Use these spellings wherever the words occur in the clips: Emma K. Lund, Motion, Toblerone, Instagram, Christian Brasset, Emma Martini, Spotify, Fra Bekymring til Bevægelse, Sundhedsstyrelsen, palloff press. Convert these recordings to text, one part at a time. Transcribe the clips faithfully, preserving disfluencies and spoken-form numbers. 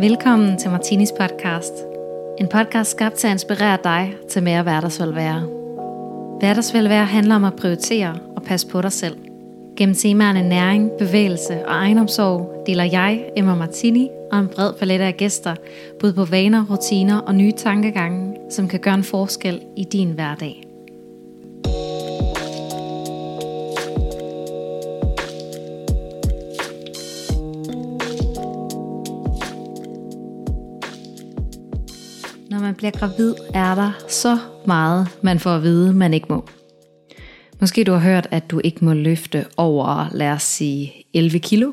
Velkommen til Martinis podcast. En podcast skabt til at inspirere dig til mere hverdagsvelvære. Hverdagsvelvære handler om at prioritere og passe på dig selv. Gennem temaerne næring, bevægelse og egenomsorg deler jeg, Emma Martini, og en bred palette af gæster, både på vaner, rutiner og nye tankegange, som kan gøre en forskel i din hverdag. Når man bliver gravid, er der så meget, man får at vide, man ikke må. Måske du har hørt, at du ikke må løfte over, lad os sige, elleve kilo.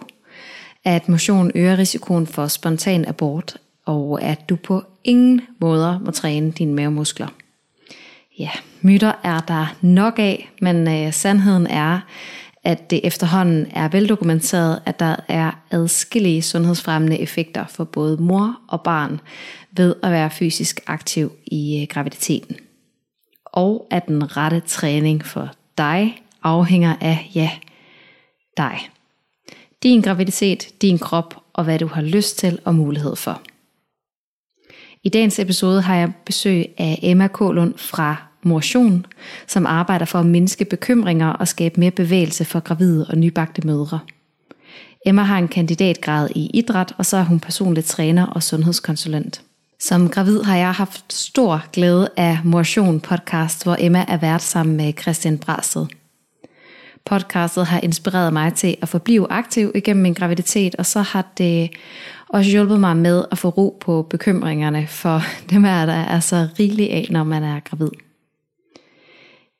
At motion øger risikoen for spontan abort, og at du på ingen måder må træne dine mavemuskler. Ja, myter er der nok af, men øh, sandheden er, at det efterhånden er veldokumenteret, at der er adskillige sundhedsfremmende effekter for både mor og barn ved at være fysisk aktiv i graviditeten. Og at den rette træning for dig afhænger af, ja, dig. Din graviditet, din krop og hvad du har lyst til og mulighed for. I dagens episode har jeg besøg af Emma K. Lund fra Motion, som arbejder for at mindske bekymringer og skabe mere bevægelse for gravide og nybagte mødre. Emma har en kandidatgrad i idræt, og så er hun personlig træner og sundhedskonsulent. Som gravid har jeg haft stor glæde af Motion podcast, hvor Emma er vært sammen med Christian Brasset. Podcastet har inspireret mig til at forblive aktiv igennem min graviditet, og så har det også hjulpet mig med at få ro på bekymringerne, for dem er der er så rigeligt af, når man er gravid.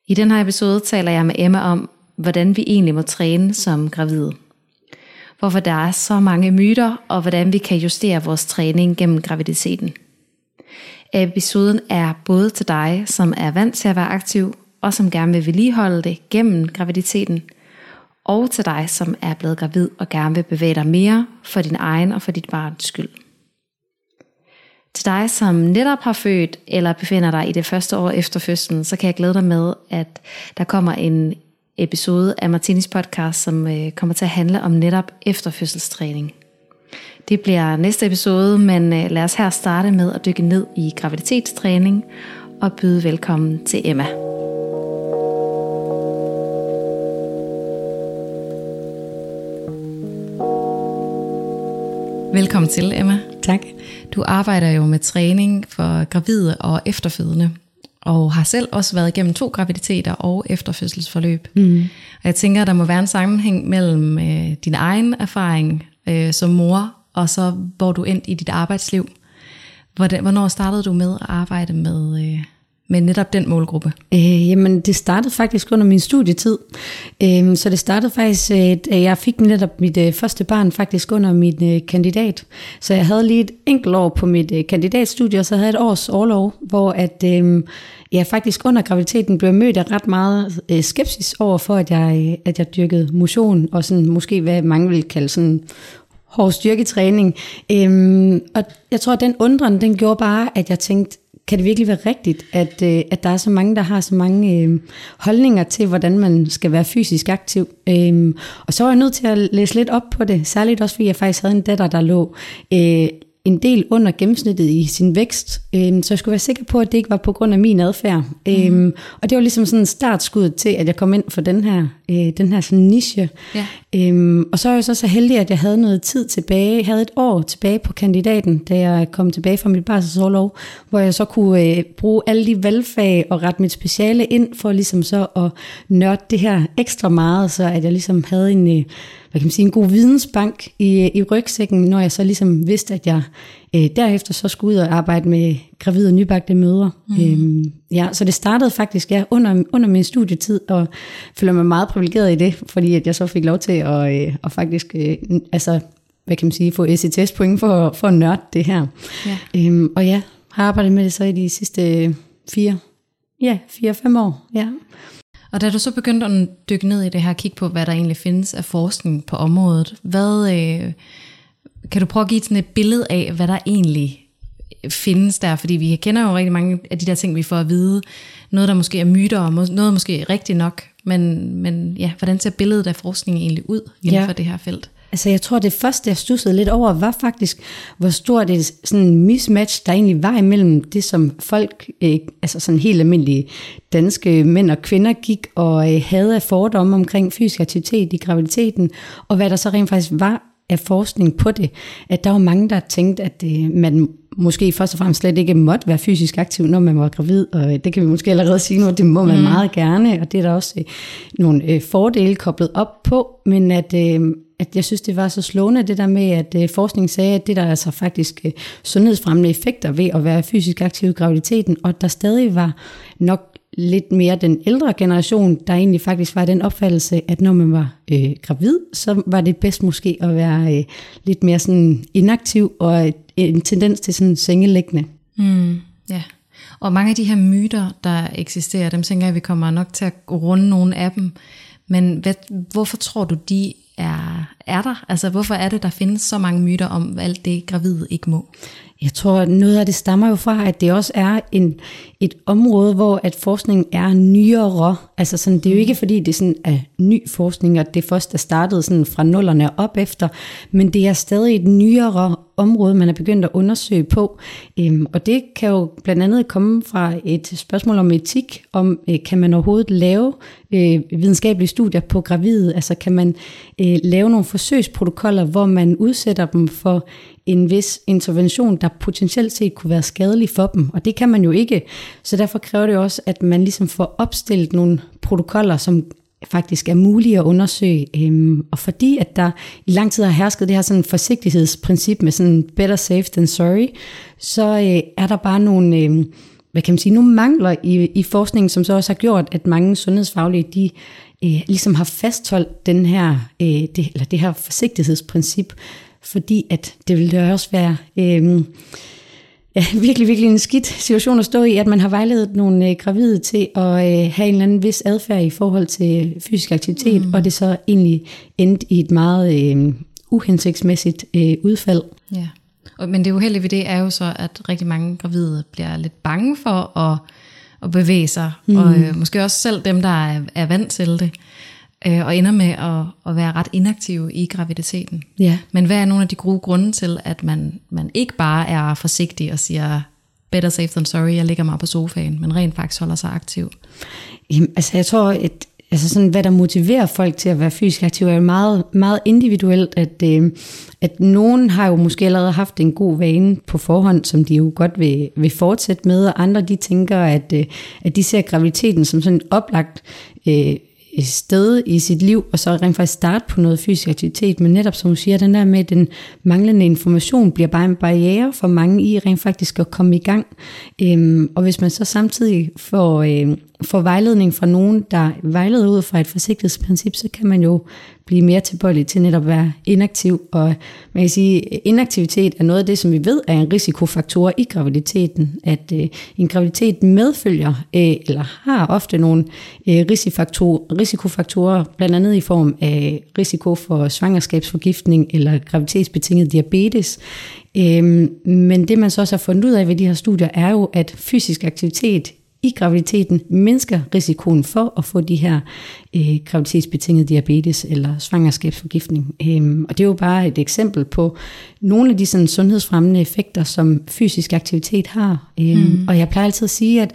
I den her episode taler jeg med Emma om, hvordan vi egentlig må træne som gravide. Hvorfor der er så mange myter, og hvordan vi kan justere vores træning gennem graviditeten. Episoden er både til dig, som er vant til at være aktiv, og som gerne vil vedligeholde det gennem graviditeten, og til dig, som er blevet gravid og gerne vil bevæge dig mere for din egen og for dit barns skyld. Til dig, som netop har født eller befinder dig i det første år efter fødslen, så kan jeg glæde dig med, at der kommer en episode af Martinis podcast, som kommer til at handle om netop efterfødselstræning. Det bliver næste episode, men lad os her starte med at dykke ned i graviditetstræning og byde velkommen til Emma. Velkommen til, Emma. Tak. Du arbejder jo med træning for gravide og efterfødende, og har selv også været igennem to graviditeter og efterfødselsforløb. Mm. Og jeg tænker, der må være en sammenhæng mellem øh, din egen erfaring øh, som mor, og så hvor du endte i dit arbejdsliv. Hvordan, hvornår startede du med at arbejde med, øh, med netop den målgruppe? Øh, jamen, det startede faktisk under min studietid. Øh, så det startede faktisk, at jeg fik netop mit øh, første barn faktisk under mit øh, kandidat. Så jeg havde lige et enkelt år på mit øh, kandidatstudie, og så havde jeg et års orlov, hvor at... Øh, Ja, faktisk under graviditeten blev jeg mødt af ret meget øh, skepsis over for, at jeg, at jeg dyrkede motion, og sådan måske hvad mange vil kalde sådan hård styrketræning. Øhm, og jeg tror, at den undren, den gjorde bare, at jeg tænkte, kan det virkelig være rigtigt, at, øh, at der er så mange, der har så mange øh, holdninger til, hvordan man skal være fysisk aktiv. Øhm, og så var jeg nødt til at læse lidt op på det, særligt også fordi jeg faktisk havde en datter, der lå... Øh, en del under gennemsnittet i sin vækst, øhm, så jeg skulle være sikker på, at det ikke var på grund af min adfærd. Mm. Øhm, og det var ligesom sådan en startskud til, at jeg kom ind for den her, øh, den her sådan niche. Yeah. Øhm, og så var jeg så, så heldig, at jeg havde noget tid tilbage, jeg havde et år tilbage på kandidaten, da jeg kom tilbage fra mit barselsorlov, hvor jeg så kunne øh, bruge alle de valgfag og rette mit speciale ind, for ligesom så at nørde det her ekstra meget, så at jeg ligesom havde en... Øh, Hvad kan man sige, en god vidensbank i, i rygsækken, når jeg så ligesom vidste, at jeg øh, derefter så skulle ud og arbejde med gravide og nybagte mødre. Mm. Øhm, ja, så det startede faktisk ja, under, under min studietid, og føler mig meget privilegeret i det, fordi at jeg så fik lov til at, øh, at faktisk øh, altså, hvad kan man sige, få S E T S-point for, for at nørde det her. Ja. Øhm, og ja, har arbejdet med det så i de sidste fire, ja, fire, fem år, ja. Og da du så begyndte at dykke ned i det her, kigge på, hvad der egentlig findes af forskning på området, hvad, øh, kan du prøve at give sådan et billede af, hvad der egentlig findes der? Fordi vi kender jo rigtig mange af de der ting, vi får at vide. Noget, der måske er myter, og noget, der måske er rigtigt nok. Men, men ja, hvordan ser billedet af forskningen egentlig ud inden ja. for det her felt? Altså jeg tror, det første, jeg stussede lidt over, var faktisk, hvor stor det sådan en mismatch, der egentlig var imellem det, som folk, øh, altså sådan helt almindelige danske mænd og kvinder gik og øh, havde af fordomme omkring fysisk aktivitet i graviditeten, og hvad der så rent faktisk var af forskning på det. At der var mange, der tænkte, at øh, man måske først og fremmest slet ikke måtte være fysisk aktiv, når man var gravid, og det kan vi måske allerede sige nu, at det må man mm. meget gerne, og det er der også øh, nogle øh, fordele koblet op på, men at... Øh, at jeg synes, det var så slående, det der med, at forskningen sagde, at det der er altså faktisk sundhedsfremmende effekter ved at være fysisk aktiv i graviditeten, og der stadig var nok lidt mere den ældre generation, der egentlig faktisk var den opfattelse, at når man var øh, gravid, så var det bedst måske at være øh, lidt mere sådan inaktiv og en tendens til sådan sengeliggende. Mm, yeah. Og mange af de her myter, der eksisterer, dem tænker jeg, vi kommer nok til at runde nogle af dem, men hvad, hvorfor tror du, de Er, er der? Altså hvorfor er det, der findes så mange myter om alt det, gravide ikke må? Jeg tror, noget af det stammer jo fra, at det også er en, et område, hvor at forskningen er nyere. Altså sådan, det er jo ikke fordi, det sådan er ny forskning, og det først er startet sådan fra nullerne og op efter, men det er stadig et nyere område, man er begyndt at undersøge på. Øhm, og det kan jo blandt andet komme fra et spørgsmål om etik, om øh, kan man overhovedet lave øh, videnskabelige studier på gravide? Altså kan man øh, lave nogle forsøgsprotokoller, hvor man udsætter dem for en vis intervention, der potentielt set kunne være skadelig for dem, og det kan man jo ikke. Så derfor kræver det også, at man ligesom får opstillet nogle protokoller, som faktisk er mulige at undersøge. Og fordi at der i lang tid har hersket det her sådan forsigtighedsprincip med sådan better safe than sorry, så er der bare nogle, hvad kan man sige, nogle mangler i, i forskningen, som så også har gjort, at mange sundhedsfaglige, de øh, ligesom har fastholdt den her, øh, det, eller det her forsigtighedsprincip, fordi at det ville også være øh, ja, virkelig, virkelig en skidt situation at stå i, at man har vejledet nogle øh, gravide til at øh, have en eller anden vis adfærd i forhold til fysisk aktivitet, mm. og det så egentlig endte i et meget øh, uhensigtsmæssigt øh, udfald. Ja, og, men det uheldige ved det er jo så, at rigtig mange gravide bliver lidt bange for at, at bevæge sig, mm. og øh, måske også selv dem, der er, er vant til det. Og ender med at, at være ret inaktive i graviditeten. Ja. Men hvad er nogle af de gode grunde til, at man, man ikke bare er forsigtig og siger, better safe than sorry, jeg ligger mig på sofaen, men rent faktisk holder sig aktiv? Jamen, altså jeg tror, at altså sådan, hvad der motiverer folk til at være fysisk aktive, er jo meget, meget individuelt, at, øh, at nogen har jo måske allerede haft en god vane på forhånd, som de jo godt vil, vil fortsætte med, og andre de tænker, at, øh, at de ser graviditeten som sådan oplagt øh, et sted i sit liv, og så rent faktisk starte på noget fysisk aktivitet, men netop som hun siger, den der med den manglende information bliver bare en barriere for mange i rent faktisk at komme i gang. Øhm, og hvis man så samtidig får, øhm, får vejledning fra nogen, der vejleder ud fra et forsigtighedsprincip, så kan man jo blive mere tilbøjelig til netop at være inaktiv, og man kan sige, inaktivitet er noget af det, som vi ved er en risikofaktor i graviditeten, at øh, en graviditet medfølger, øh, eller har ofte nogle øh, risikofaktorer, blandt andet i form af risiko for svangerskabsforgiftning eller graviditetsbetinget diabetes. Øh, men det man så også har fundet ud af ved de her studier, er jo, at fysisk aktivitet i graviditeten mindsker risikoen for at få de her øh, graviditetsbetinget diabetes eller svangerskabsforgiftning. Øhm, og det er jo bare et eksempel på nogle af de sådan, sundhedsfremmende effekter, som fysisk aktivitet har. Øhm, mm. Og jeg plejer altid at sige, at,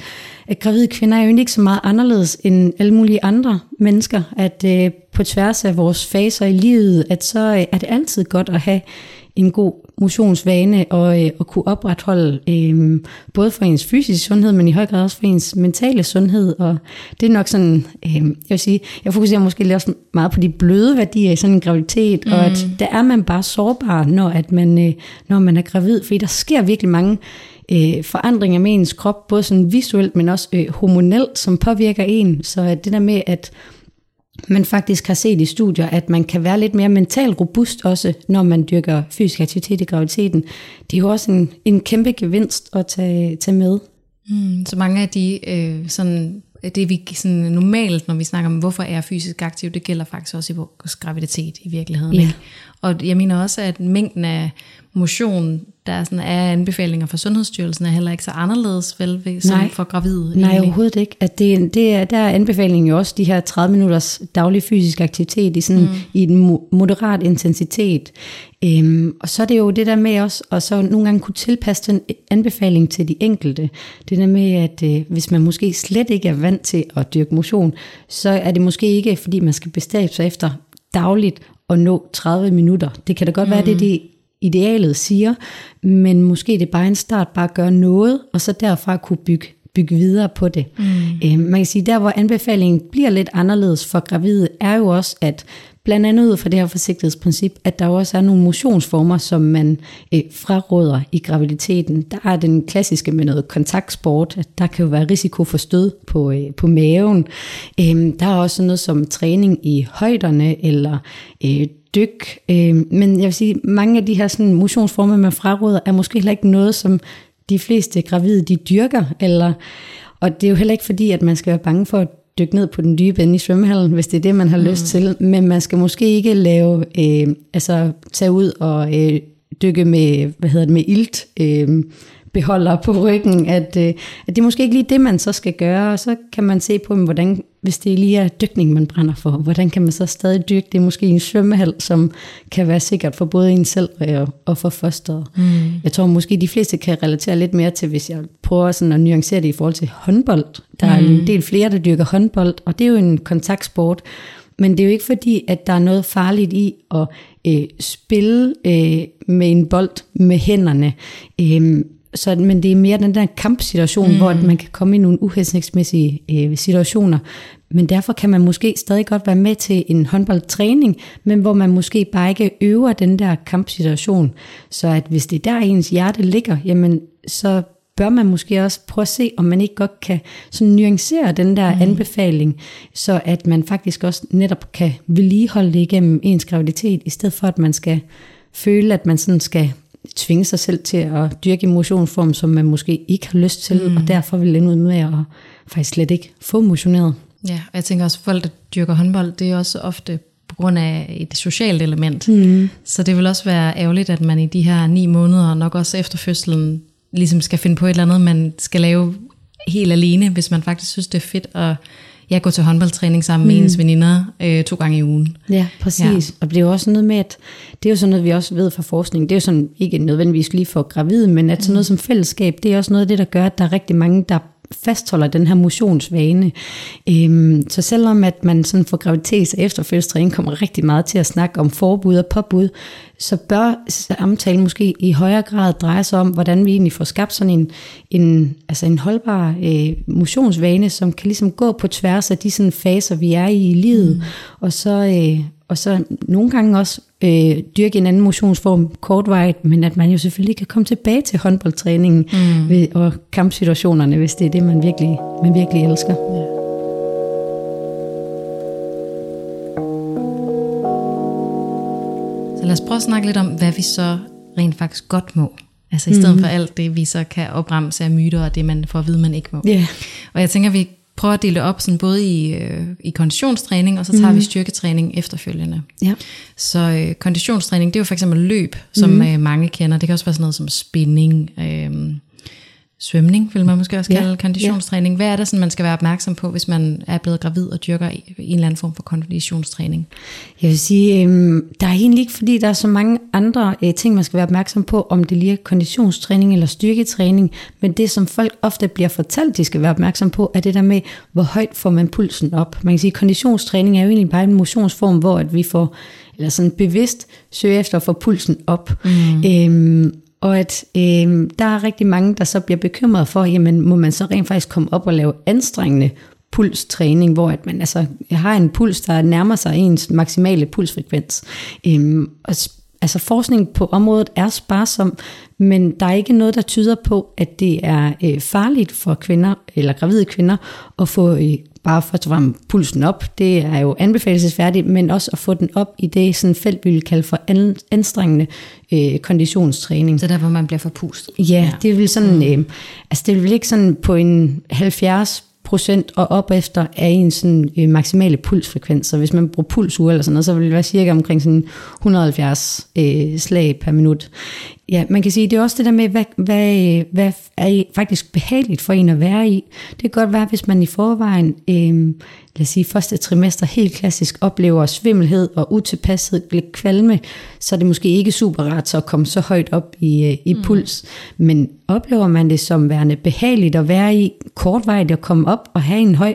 at gravide kvinder er jo ikke så meget anderledes end alle mulige andre mennesker, at øh, på tværs af vores faser i livet, at så øh, er det altid godt at have en god motionsvane og øh, at kunne opretholde øh, både for ens fysiske sundhed, men i høj grad også for ens mentale sundhed. Og det er nok sådan, øh, jeg vil sige, jeg fokuserer måske lidt også meget på de bløde værdier i sådan en graviditet, mm. og at der er man bare sårbar, når, at man, øh, når man er gravid, fordi der sker virkelig mange øh, forandringer med ens krop, både sådan visuelt, men også øh, hormonelt, som påvirker en. Så at det der med, at man faktisk har set i studier, at man kan være lidt mere mentalt robust også, når man dyrker fysisk aktivitet i graviditeten. Det er jo også en, en kæmpe gevinst at tage, tage med. Mm, så mange af de, øh, sådan, det vi sådan normalt, når vi snakker om, hvorfor er fysisk aktiv, det gælder faktisk også i vores graviditet i virkeligheden. Ja. Ikke? Og jeg mener også, at mængden af motion, der sådan er anbefalinger fra Sundhedsstyrelsen, er heller ikke så anderledes vel, som nej, for gravide. Nej, egentlig. Overhovedet ikke. At det, det er, der er anbefalingen jo også de her tredive minutters daglig fysisk aktivitet i, sådan, mm. i en moderat intensitet. Øhm, og så er det jo det der med også, og så nogle gange kunne tilpasse den anbefaling til de enkelte. Det der med, at øh, hvis man måske slet ikke er vant til at dyrke motion, så er det måske ikke, fordi man skal bestræbe sig efter dagligt at nå tredive minutter. Det kan da godt mm. være, det er det, idealet siger, men måske det er bare en start, bare gøre noget, og så derfra kunne bygge, bygge videre på det. Mm. Æ, man kan sige, der hvor anbefalingen bliver lidt anderledes for gravide, er jo også, at blandt andet ud fra det her forsigtighedsprincip, at der også er nogle motionsformer, som man øh, fraråder i graviditeten. Der er den klassiske med noget kontaktsport, at der kan jo være risiko for stød på, øh, på maven. Æm, der er også noget som træning i højderne, eller øh, dyk, øh, men jeg vil sige, mange af de her sådan, motionsformer, man fraråder, er måske heller ikke noget, som de fleste gravide, de dyrker, eller, og det er jo heller ikke fordi, at man skal være bange for at dykke ned på den dybe ende i svømmehallen, hvis det er det, man har mm. lyst til, men man skal måske ikke lave, øh, altså tage ud og øh, dykke med, hvad hedder det, med ilt, øh, beholder på ryggen, at, øh, at det er måske ikke lige det, man så skal gøre, og så kan man se på, hvordan, hvis det lige er dykning, man brænder for, hvordan kan man så stadig dykke det måske i en svømmehal, som kan være sikkert for både en selv og, og for fosteret. Mm. Jeg tror måske, de fleste kan relatere lidt mere til, hvis jeg prøver sådan at nuancere det i forhold til håndbold. Der er mm. en del flere, der dyrker håndbold, og det er jo en kontaktsport, men det er jo ikke fordi, at der er noget farligt i at øh, spille øh, med en bold med hænderne, øh, Så, men det er mere den der kampsituation, mm. hvor man kan komme i nogle uhensigtsmæssige øh, situationer. Men derfor kan man måske stadig godt være med til en håndboldtræning, men hvor man måske bare ikke øver den der kampsituation. Så at hvis det er der ens hjerte ligger, jamen, så bør man måske også prøve at se, om man ikke godt kan sådan nuancere den der mm. anbefaling, så at man faktisk også netop kan vedligeholde det igennem ens graviditet, i stedet for at man skal føle, at man sådan skal tvinge sig selv til at dyrke motionsform, som man måske ikke har lyst til, mm. og derfor vil ende ud med at faktisk slet ikke få motioneret. Ja, og jeg tænker også, at folk, der dyrker håndbold, det er også ofte på grund af et socialt element. Mm. Så det vil også være ærgerligt, at man i de her ni måneder, nok også efter fødslen, ligesom skal finde på et eller andet, man skal lave helt alene, hvis man faktisk synes, det er fedt at ja, gå til håndboldtræning sammen mm. med ens veninder øh, to gange i ugen. Ja, præcis. Ja. Og det er jo også noget med, at det er jo sådan noget, vi også ved fra forskning. Det er jo sådan, ikke nødvendigvis lige for gravide, men at sådan noget som fællesskab, det er også noget af det, der gør, at der er rigtig mange, der fastholder den her motionsvane. Øhm, så selvom at man sådan for graviditets- og efterfølgestræning kommer rigtig meget til at snakke om forbud og påbud, så bør samtalen måske i højere grad dreje sig om, hvordan vi egentlig får skabt sådan en, en, altså en holdbar øh, motionsvane, som kan ligesom gå på tværs af de sådan faser, vi er i i livet. Mm. Og så... Øh, Og så nogle gange også øh, dyrke en anden motionsform kortvarigt, men at man jo selvfølgelig kan komme tilbage til håndboldtræningen mm. ved, og kampsituationerne, hvis det er det, man virkelig, man virkelig elsker. Ja. Så lad os prøve at snakke lidt om, hvad vi så rent faktisk godt må. Altså i stedet mm. for alt det, vi så kan opremse af myter og det, man får at vide, man ikke må. Yeah. Og jeg tænker, vi prøver at dele op sådan både i, øh, i konditionstræning, og så tager mm. vi styrketræning efterfølgende. Ja. Så øh, konditionstræning, det er jo for eksempel løb, som mm. øh, mange kender. Det kan også være sådan noget som spinning, øh, svømning, vil man måske også kalde ja. konditionstræning. Ja. Hvad er det, sådan, man skal være opmærksom på, hvis man er blevet gravid og dyrker i, i en eller anden form for konditionstræning? Jeg vil sige, øh, der er egentlig ikke, fordi der er så mange andre øh, ting, man skal være opmærksom på, om det lige er konditionstræning eller styrketræning, men det, som folk ofte bliver fortalt, de skal være opmærksom på, er det der med, hvor højt får man pulsen op. Man kan sige, at konditionstræning er jo egentlig bare en motionsform, hvor at vi får, eller sådan bevidst søger efter at få pulsen op. Mm. Øh, Og at øh, der er rigtig mange, der så bliver bekymret for, jamen må man så rent faktisk komme op og lave anstrengende pulstræning, hvor at man altså har en puls, der nærmer sig ens maksimale pulsfrekvens. Øh, og, altså forskning på området er sparsom, men der er ikke noget, der tyder på, at det er øh, farligt for kvinder eller gravide kvinder at få øh, bare for at varme pulsen op. Det er jo anbefalesværdigt, men også at få den op i det sådan felt, vi vil kalde for anstrengende øh, konditionstræning. Så der, hvor man bliver forpustet. Ja, ja. det vil sådan, øh, altså det vil ikke sådan på en 70 procent og op efter af en sådan, øh, maksimale pulsfrekvens. Så hvis man bruger pulsure eller sådan noget, så vil det være cirka omkring sådan et hundrede og halvfjerds øh, slag per minut. Ja, man kan sige, det er også det der med, hvad, hvad, hvad er faktisk behageligt for en at være i. Det kan godt være, hvis man i forvejen, øh, lad os sige, første trimester helt klassisk oplever svimmelhed og utilpasset, lidt kvalme, så er det måske ikke super rart så at komme så højt op i, i mm. puls. Men oplever man det som værende behageligt at være i kortvarigt at komme op og have en høj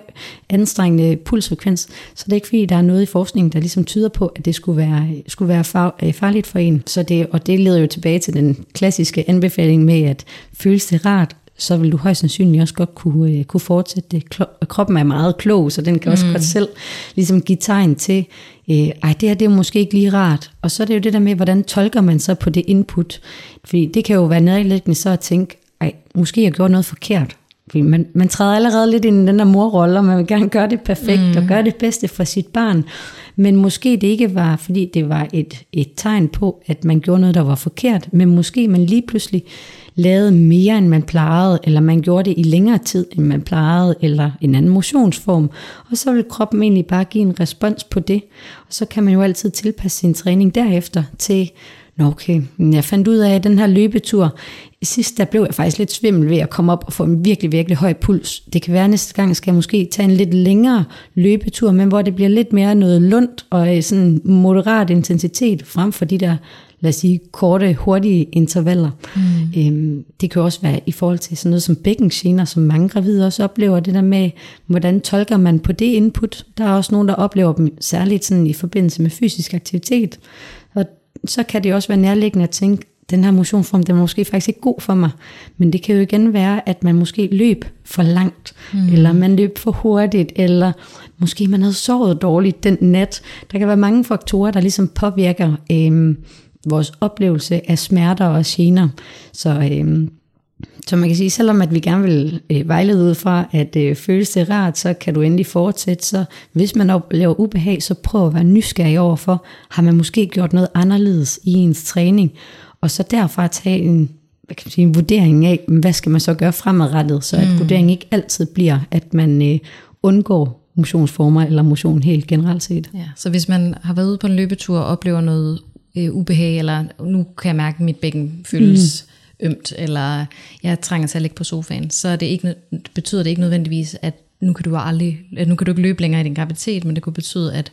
anstrengende pulsfrekvens, så det er ikke fordi, der er noget i forskningen, der ligesom tyder på, at det skulle være, skulle være far, farligt for en. Så det, og det leder jo tilbage til den klassiske anbefaling med, at føles det rart, så vil du højst sandsynligt også godt kunne, kunne fortsætte det. Kroppen er meget klog, så den kan også mm. godt selv ligesom give tegn til, øh, ej, det her det er måske ikke lige rart. Og så er det jo det der med, hvordan tolker man så på det input? Fordi det kan jo være nærliggende så at tænke, ej, måske jeg gjorde noget forkert. Fordi man, man træder allerede lidt ind i den der morrolle, og man vil gerne gøre det perfekt mm. og gøre det bedste for sit barn. Men måske det ikke var, fordi det var et, et tegn på, at man gjorde noget, der var forkert. Men måske man lige pludselig lavede mere, end man plejede, eller man gjorde det i længere tid, end man plejede, eller en anden motionsform. Og så vil kroppen egentlig bare give en respons på det. Og så kan man jo altid tilpasse sin træning derefter til, nå okay, jeg fandt ud af den her løbetur. Sidst der blev jeg faktisk lidt svimmel ved at komme op og få en virkelig, virkelig høj puls. Det kan være, næste gang skal jeg måske tage en lidt længere løbetur, men hvor det bliver lidt mere noget lundt og sådan moderat intensitet frem for de der, lad os sige, korte, hurtige intervaller. Mm. Øhm, det kan også være i forhold til sådan noget som bækkengener, som mange gravide også oplever, det der med, hvordan tolker man på det input. Der er også nogen, der oplever dem særligt sådan i forbindelse med fysisk aktivitet. Og så kan det også være nærliggende at tænke, den her motionsform, den er måske faktisk ikke god for mig, men det kan jo igen være, at man måske løb for langt, mm. eller man løb for hurtigt, eller måske man havde sovet dårligt den nat. Der kan være mange faktorer, der ligesom påvirker øh, vores oplevelse af smerter og gener. Så, øh, så man kan sige, selvom at vi gerne vil øh, vejlede ud fra, at øh, føles det rart, så kan du endelig fortsætte. Så hvis man oplever ubehag, så prøv at være nysgerrig overfor, har man måske gjort noget anderledes i ens træning, og så derfra tage en, hvad kan man sige, en vurdering af, hvad skal man så gøre fremadrettet, så at mm. vurderingen ikke altid bliver, at man øh, undgår motionsformer eller motion helt generelt set. Ja, så hvis man har været ude på en løbetur og oplever noget øh, ubehag, eller nu kan jeg mærke, at mit bækken føles mm. ømt, eller jeg trænger til at ligge på sofaen, så er det ikke, betyder det ikke nødvendigvis, at nu kan du aldrig, at nu kan du ikke løbe længere i din graviditet, men det kunne betyde, at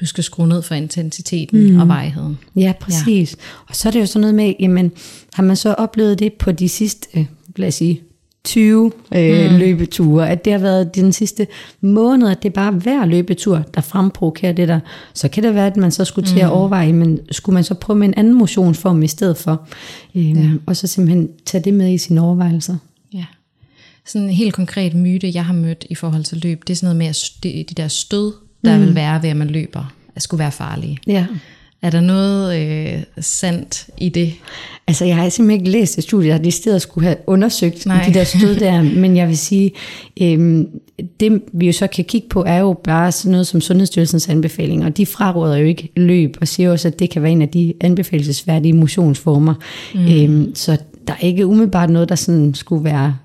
du skal skrue ned for intensiteten mm. og varigheden. Ja, præcis. Ja. Og så er det jo sådan noget med, jamen, har man så oplevet det på de sidste, øh, lad os sige, tyve øh, mm. løbeture, at det har været den sidste måned, at det er bare hver løbetur, der fremprovokerer det der, så kan det være, at man så skulle til mm. at overveje, men skulle man så prøve med en anden motionsform i stedet for, øh, ja. og så simpelthen tage det med i sine overvejelser. Ja. Sådan en helt konkret myte, jeg har mødt i forhold til løb, det er sådan noget med, at stø- de der stød, der vil være ved, at man løber, at skulle være farlige. Ja. Er der noget øh, sandt i det? Altså, jeg har simpelthen ikke læst et studie, der lige stedet skulle have undersøgt Nej. de der stød der, men jeg vil sige, øh, det vi jo så kan kigge på, er jo bare sådan noget som Sundhedsstyrelsens anbefalinger, og de fraråder jo ikke løb, og siger også, at det kan være en af de anbefalelsesværdige motionsformer. Mm. Øh, så der er ikke umiddelbart noget, der sådan skulle være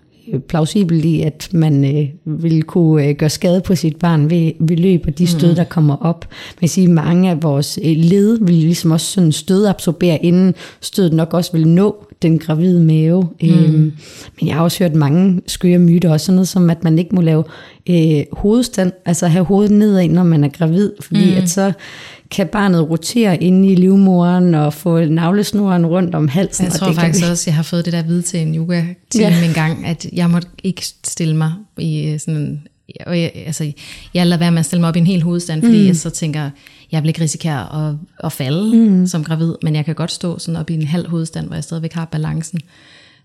plausibelt i, at man øh, vil kunne øh, gøre skade på sit barn ved, ved løb og de stød, der kommer op. Man kan sige, at mange af vores øh, led vil ligesom også sådan stødabsorbere, inden stødet nok også vil nå den gravide mave. Mm. Øhm, men jeg har også hørt mange skøre myter, også sådan noget som, at man ikke må lave øh, hovedstand, altså have hovedet nedad, når man er gravid, fordi mm. at så kan barnet rotere inde i livmoderen og få navlesnoren rundt om halsen. Jeg tror og det faktisk kan... også, at jeg har fået det der vid til en yoga-time ja. en gang, at jeg måtte ikke stille mig i sådan en... Og jeg, altså, jeg lader være med at stille mig op i en hel hovedstand, fordi mm. jeg så tænker, jeg vil ikke risikere at, at falde mm. som gravid, men jeg kan godt stå sådan op i en halv hovedstand, hvor jeg stadigvæk har balancen.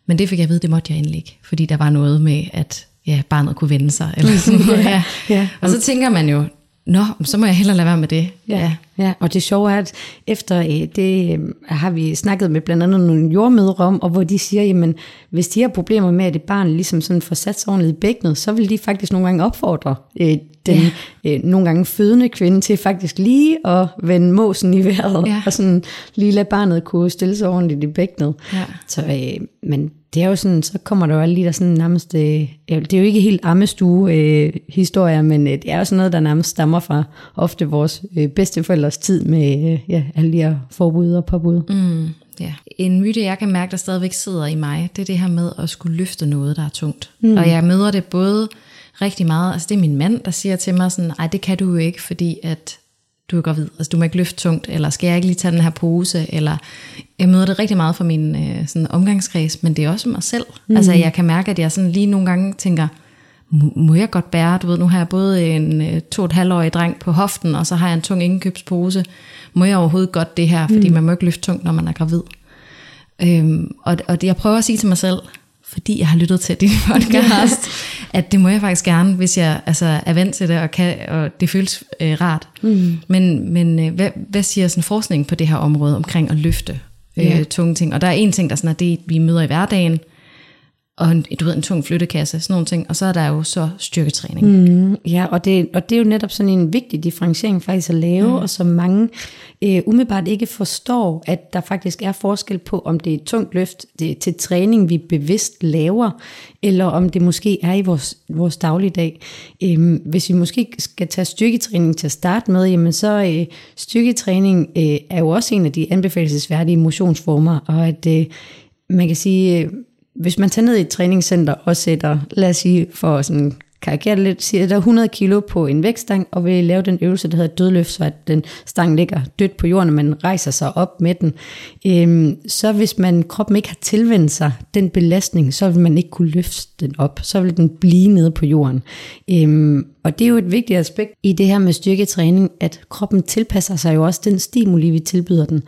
Men det fik jeg at vide, det måtte jeg endelig ikke, fordi der var noget med, at ja, barnet kunne vende sig, eller sådan noget. ja. Ja. Og så tænker man jo, nå, så må jeg hellere lade være med det. Ja, ja. ja. Og det sjove er, at efter det har vi snakket med blandt andet nogle jordmødre om, og hvor de siger, jamen, hvis de har problemer med, at et barn ligesom sådan får sat sig ordentligt i bækkenet, så vil de faktisk nogle gange opfordre øh, den ja. øh, nogle gange fødende kvinde til faktisk lige at vende måsen i vejret, ja. og sådan lige lade barnet kunne stille sig ordentligt i bækkenet. Ja. Så øh, men det er jo sådan, så kommer der jo alle de der sådan nærmest, øh, det er jo ikke helt ammestue øh, historier, men øh, det er jo sådan noget, der nærmest stammer fra ofte vores øh, bedsteforældres tid med øh, ja, alle de her forbud og påbud. Mm, ja. En myte, jeg kan mærke, der stadigvæk sidder i mig, det er det her med at skulle løfte noget, der er tungt. Mm. Og jeg møder det både rigtig meget, altså det er min mand, der siger til mig sådan, ej det kan du jo ikke, fordi at du er gravid, altså du må ikke løfte tungt, eller skal jeg ikke lige tage den her pose, eller jeg møder det rigtig meget fra min øh, sådan omgangskreds, men det er også mig selv. Mm. Altså jeg kan mærke, at jeg sådan lige nogle gange tænker, må, må jeg godt bære, du ved, nu har jeg både en øh, to og et halvårig dreng på hoften, og så har jeg en tung indkøbspose, må jeg overhovedet godt det her, fordi mm. man må ikke løfte tungt, når man er gravid. Øhm, og, og det jeg prøver at sige til mig selv, fordi jeg har lyttet til din podcast, at det må jeg faktisk gerne, hvis jeg altså, er vant til det, og, kan, og det føles øh, rart. Mm. Men, men øh, hvad, hvad siger sådan forskning på det her område omkring at løfte øh, yeah. tunge ting? Og der er en ting, der sådan er det, vi møder i hverdagen, og en, du ved, en tung flyttekasse, sådan nogle ting, og så er der jo så styrketræning. Mm, ja, og det, og det er jo netop sådan en vigtig differentiering faktisk at lave, mm. og som mange øh, umiddelbart ikke forstår, at der faktisk er forskel på, om det er et tungt løft det, til træning, vi bevidst laver, eller om det måske er i vores, vores dagligdag. Øh, hvis vi måske skal tage styrketræning til at starte med, jamen så øh, styrketræning øh, er jo også en af de anbefalelsesværdige motionsformer, og at øh, man kan sige... Øh, hvis man tager ned i et træningscenter og sætter, lad os sige, for sådan karikere det lidt, siger der hundrede kilo på en vægtstang, og vil lave den øvelse, der hedder dødløft, så at den stang ligger dødt på jorden, og man rejser sig op med den, øhm, så hvis man kroppen ikke har tilvendt sig den belastning, så vil man ikke kunne løfte den op, så vil den blive nede på jorden. Øhm, og det er jo et vigtigt aspekt i det her med styrketræning, at kroppen tilpasser sig jo også den stimuli, vi tilbyder den.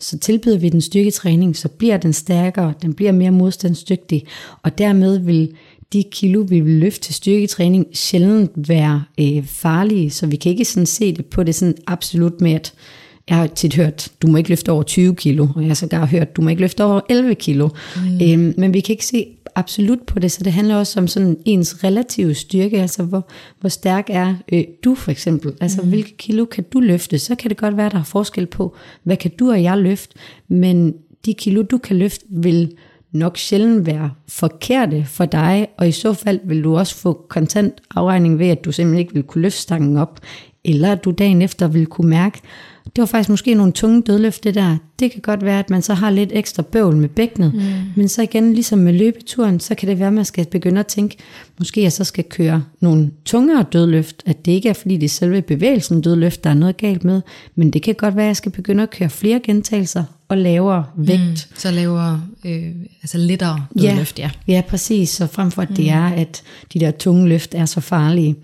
Så tilbyder vi den styrketræning, så bliver den stærkere, den bliver mere modstandsdygtig, og dermed vil de kilo, vi vil løfte til styrketræning, sjældent være øh, farlige, så vi kan ikke sådan se det på det sådan absolut med, at jeg har tit hørt, du må ikke løfte over tyve kilo, og jeg har sågar hørt, du må ikke løfte over elleve kilo. Mm. Øhm, men vi kan ikke se absolut på det, så det handler også om sådan ens relative styrke, altså hvor, hvor stærk er øh, du for eksempel, altså mm. hvilke kilo kan du løfte, så kan det godt være, der er forskel på, hvad kan du og jeg løfte, men de kilo, du kan løfte, vil nok sjældent være forkerte for dig, og i så fald vil du også få kontant afregning ved, at du simpelthen ikke vil kunne løfte stangen op, eller at du dagen efter vil kunne mærke, det var faktisk måske nogle tunge dødløft det der, det kan godt være, at man så har lidt ekstra bøvl med bækkenet, mm. men så igen, ligesom med løbeturen, så kan det være, at man skal begynde at tænke, måske jeg så skal køre nogle tungere dødløft, at det ikke er, fordi det er selve bevægelsen dødløft, der er noget galt med, men det kan godt være, at jeg skal begynde at køre flere gentagelser, og lavere vægt. Mm, så lavere, øh, altså lettere dødløft, ja. Ja, ja præcis, så frem for at det mm. er, at de der tunge løft er så farlige.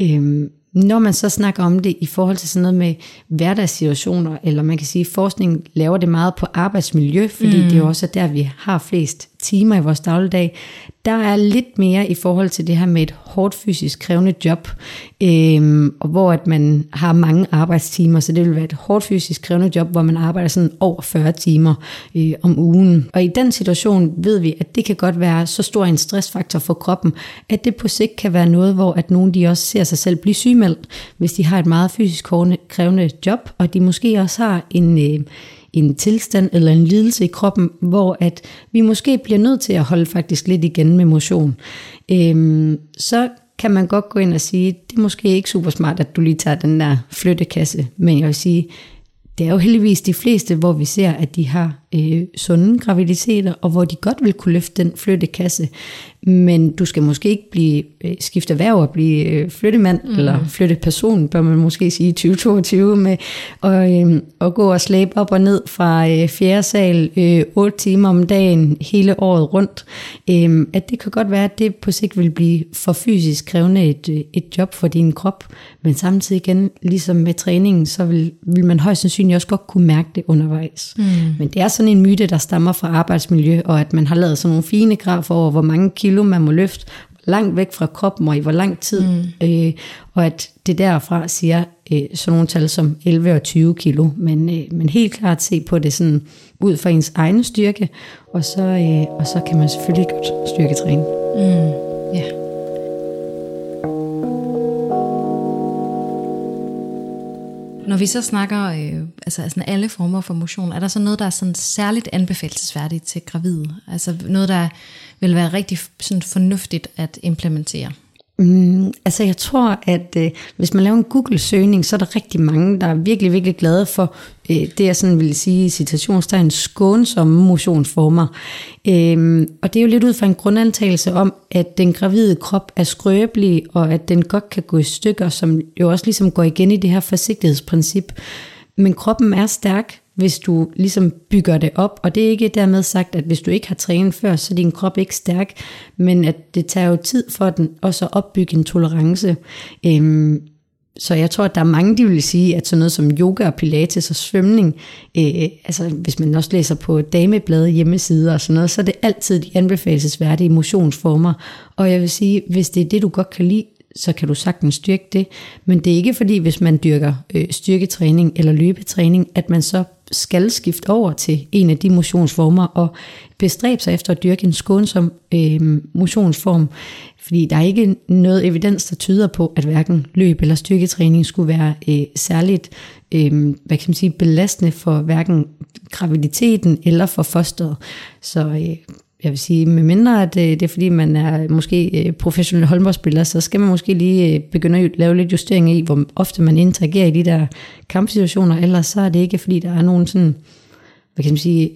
Øhm, når man så snakker om det i forhold til sådan noget med hverdagssituationer, eller man kan sige, at forskning laver det meget på arbejdsmiljø, fordi mm. det er også der, vi har flest timer i vores dagligdag, der er lidt mere i forhold til det her med et hårdt fysisk krævende job, øhm, og hvor at man har mange arbejdstimer, så det vil være et hårdt fysisk krævende job, hvor man arbejder sådan over fyrre timer øh, om ugen. Og i den situation ved vi, at det kan godt være så stor en stressfaktor for kroppen, at det på sigt kan være noget, hvor at nogen de også ser sig selv blive sygemeldt, hvis de har et meget fysisk krævende job, og de måske også har en... Øh, en tilstand eller en lidelse i kroppen, hvor at vi måske bliver nødt til at holde faktisk lidt igen med motion, øhm, så kan man godt gå ind og sige, det er måske ikke super smart, at du lige tager den der flyttekasse, men jeg vil sige, det er jo heldigvis de fleste, hvor vi ser, at de har øh, sunde graviditeter, og hvor de godt vil kunne løfte den flyttekasse, men du skal måske ikke blive øh, skifte erhverv og blive øh, flyttemand, mm. eller flytteperson, bør man måske sige i tyve toogtyve, med og, øh, og gå og slæbe op og ned fra øh, fjerde sal øh, otte timer om dagen, hele året rundt. Øh, at det kan godt være, at det på sigt vil blive for fysisk krævende et, et job for din krop, men samtidig igen, ligesom med træningen, så vil, vil man højst sandsynligt også godt kunne mærke det undervejs. Mm. Men det er sådan en myte, der stammer fra arbejdsmiljø, og at man har lavet sådan nogle fine grafer over, hvor mange kilo man må løfte, langt væk fra kroppen og i hvor lang tid, mm. øh, og at det derfra siger øh, sådan nogle tal som elleve og tyve kilo, men, øh, men helt klart se på det sådan ud fra ens egen styrke, og så, øh, og så kan man selvfølgelig godt styrketræne. Mm. Yeah. Når vi så snakker øh, altså, altså alle former for motion, er der så noget, der er sådan særligt anbefalesværdigt til gravide? Altså noget, der vil være rigtig sådan fornuftigt at implementere? Mm, altså jeg tror, at øh, hvis man laver en Google-søgning, så er der rigtig mange, der er virkelig, virkelig glade for øh, det, jeg sådan vil sige i citationstegn, skånsomme motionsformer. Øh, og det er jo lidt ud fra en grundantagelse om, at den gravide krop er skrøbelig, og at den godt kan gå i stykker, som jo også ligesom går igen i det her forsigtighedsprincip. Men kroppen er stærk, hvis du ligesom bygger det op, og det er ikke dermed sagt, at hvis du ikke har trænet før, så er din krop ikke stærk, men at det tager jo tid for den også at opbygge en tolerance. Øhm, så jeg tror, at der er mange, de vil sige, at sådan noget som yoga og pilates og svømning, øh, altså hvis man også læser på dameblade hjemmesider og sådan noget, så er det altid de anbefalesværdige motionsformer, og jeg vil sige, hvis det er det, du godt kan lide, så kan du sagtens styrke det, men det er ikke fordi, hvis man dyrker øh, styrketræning eller løbetræning, at man så skal skifte over til en af de motionsformer og bestræbe sig efter at dyrke en skånsom øh, motionsform, fordi der er ikke noget evidens, der tyder på, at hverken løb eller styrketræning skulle være øh, særligt øh, hvad kan man sige, belastende for hverken graviditeten eller for fosteret. Så øh, jeg vil sige, med mindre at det er fordi, man er måske professionel håndboldspiller, så skal man måske lige begynde at lave lidt justeringer i, hvor ofte man interagerer i de der kampsituationer, ellers så er det ikke, fordi der er nogen sådan, hvad kan man sige,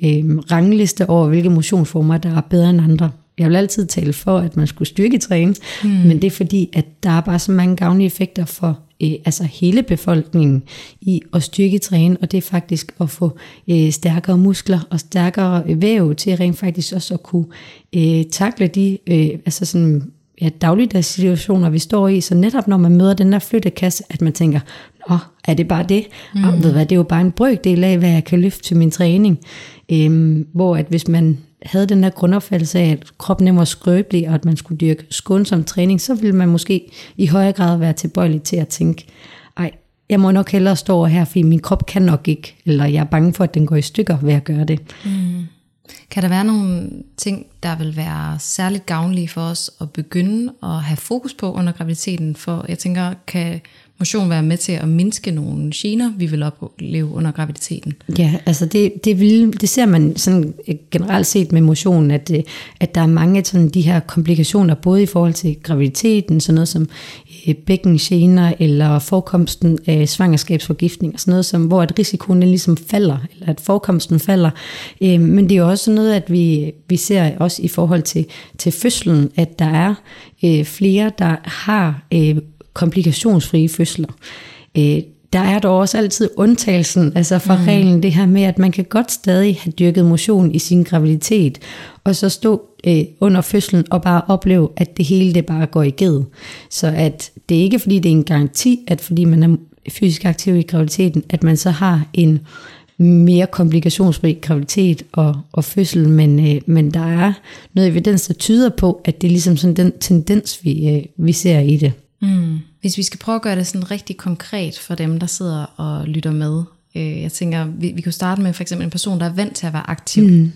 rangliste over, hvilke motionsformer, der er bedre end andre. Jeg vil altid tale for, at man skulle styrketræne, mm. men det er fordi, at der er bare så mange gavnlige effekter for øh, altså hele befolkningen i at styrketræne, og det er faktisk at få øh, stærkere muskler og stærkere væv til rent faktisk også at kunne øh, takle de øh, altså sådan, ja, dagligdags situationer, vi står i. Så netop når man møder den der flyttekasse, at man tænker, nå, er det bare det? Mm. Og ved hvad, det er jo bare en brøkdel af, hvad jeg kan løfte til min træning. Øh, hvor at hvis man havde den der grundopfattelse af, at kroppen var skrøbelig, og at man skulle dyrke skånsom træning, så ville man måske i højere grad være tilbøjelig til at tænke, ej, jeg må nok hellere stå her, fordi min krop kan nok ikke, eller jeg er bange for, at den går i stykker ved at gøre det. Mm. Kan der være nogle ting, der vil være særligt gavnlige for os at begynde at have fokus på under graviditeten? For jeg tænker, kan motion være med til at mindske nogle gener, vi vil opleve under graviditeten? Ja, altså det, det, vil, det ser man sådan generelt set med motion, at, at der er mange sådan de her komplikationer, både i forhold til graviditeten, sådan noget som bækkengener eller forekomsten af svangerskabsforgiftning, og sådan noget som, hvor at risikoen ligesom falder, eller at forekomsten falder. Men det er jo også noget, at vi, vi ser også i forhold til, til fødslen, at der er flere, der har komplikationsfrie fødsler. Øh, der er dog også altid undtagelsen, altså fra mm. reglen, det her med, at man kan godt stadig have dyrket motion i sin graviditet, og så stå øh, under fødslen og bare opleve, at det hele det bare går i ged. Så at det ikke fordi, det er en garanti, at fordi man er fysisk aktiv i graviditeten, at man så har en mere komplikationsfri graviditet og, og fødsel, men, øh, men der er noget evidens, der tyder på, at det er ligesom sådan den tendens, vi, øh, vi ser i det. Mm. Hvis vi skal prøve at gøre det sådan rigtig konkret for dem, der sidder og lytter med, øh, jeg tænker, vi, vi kunne starte med for eksempel en person, der er vant til at være aktiv. Mm.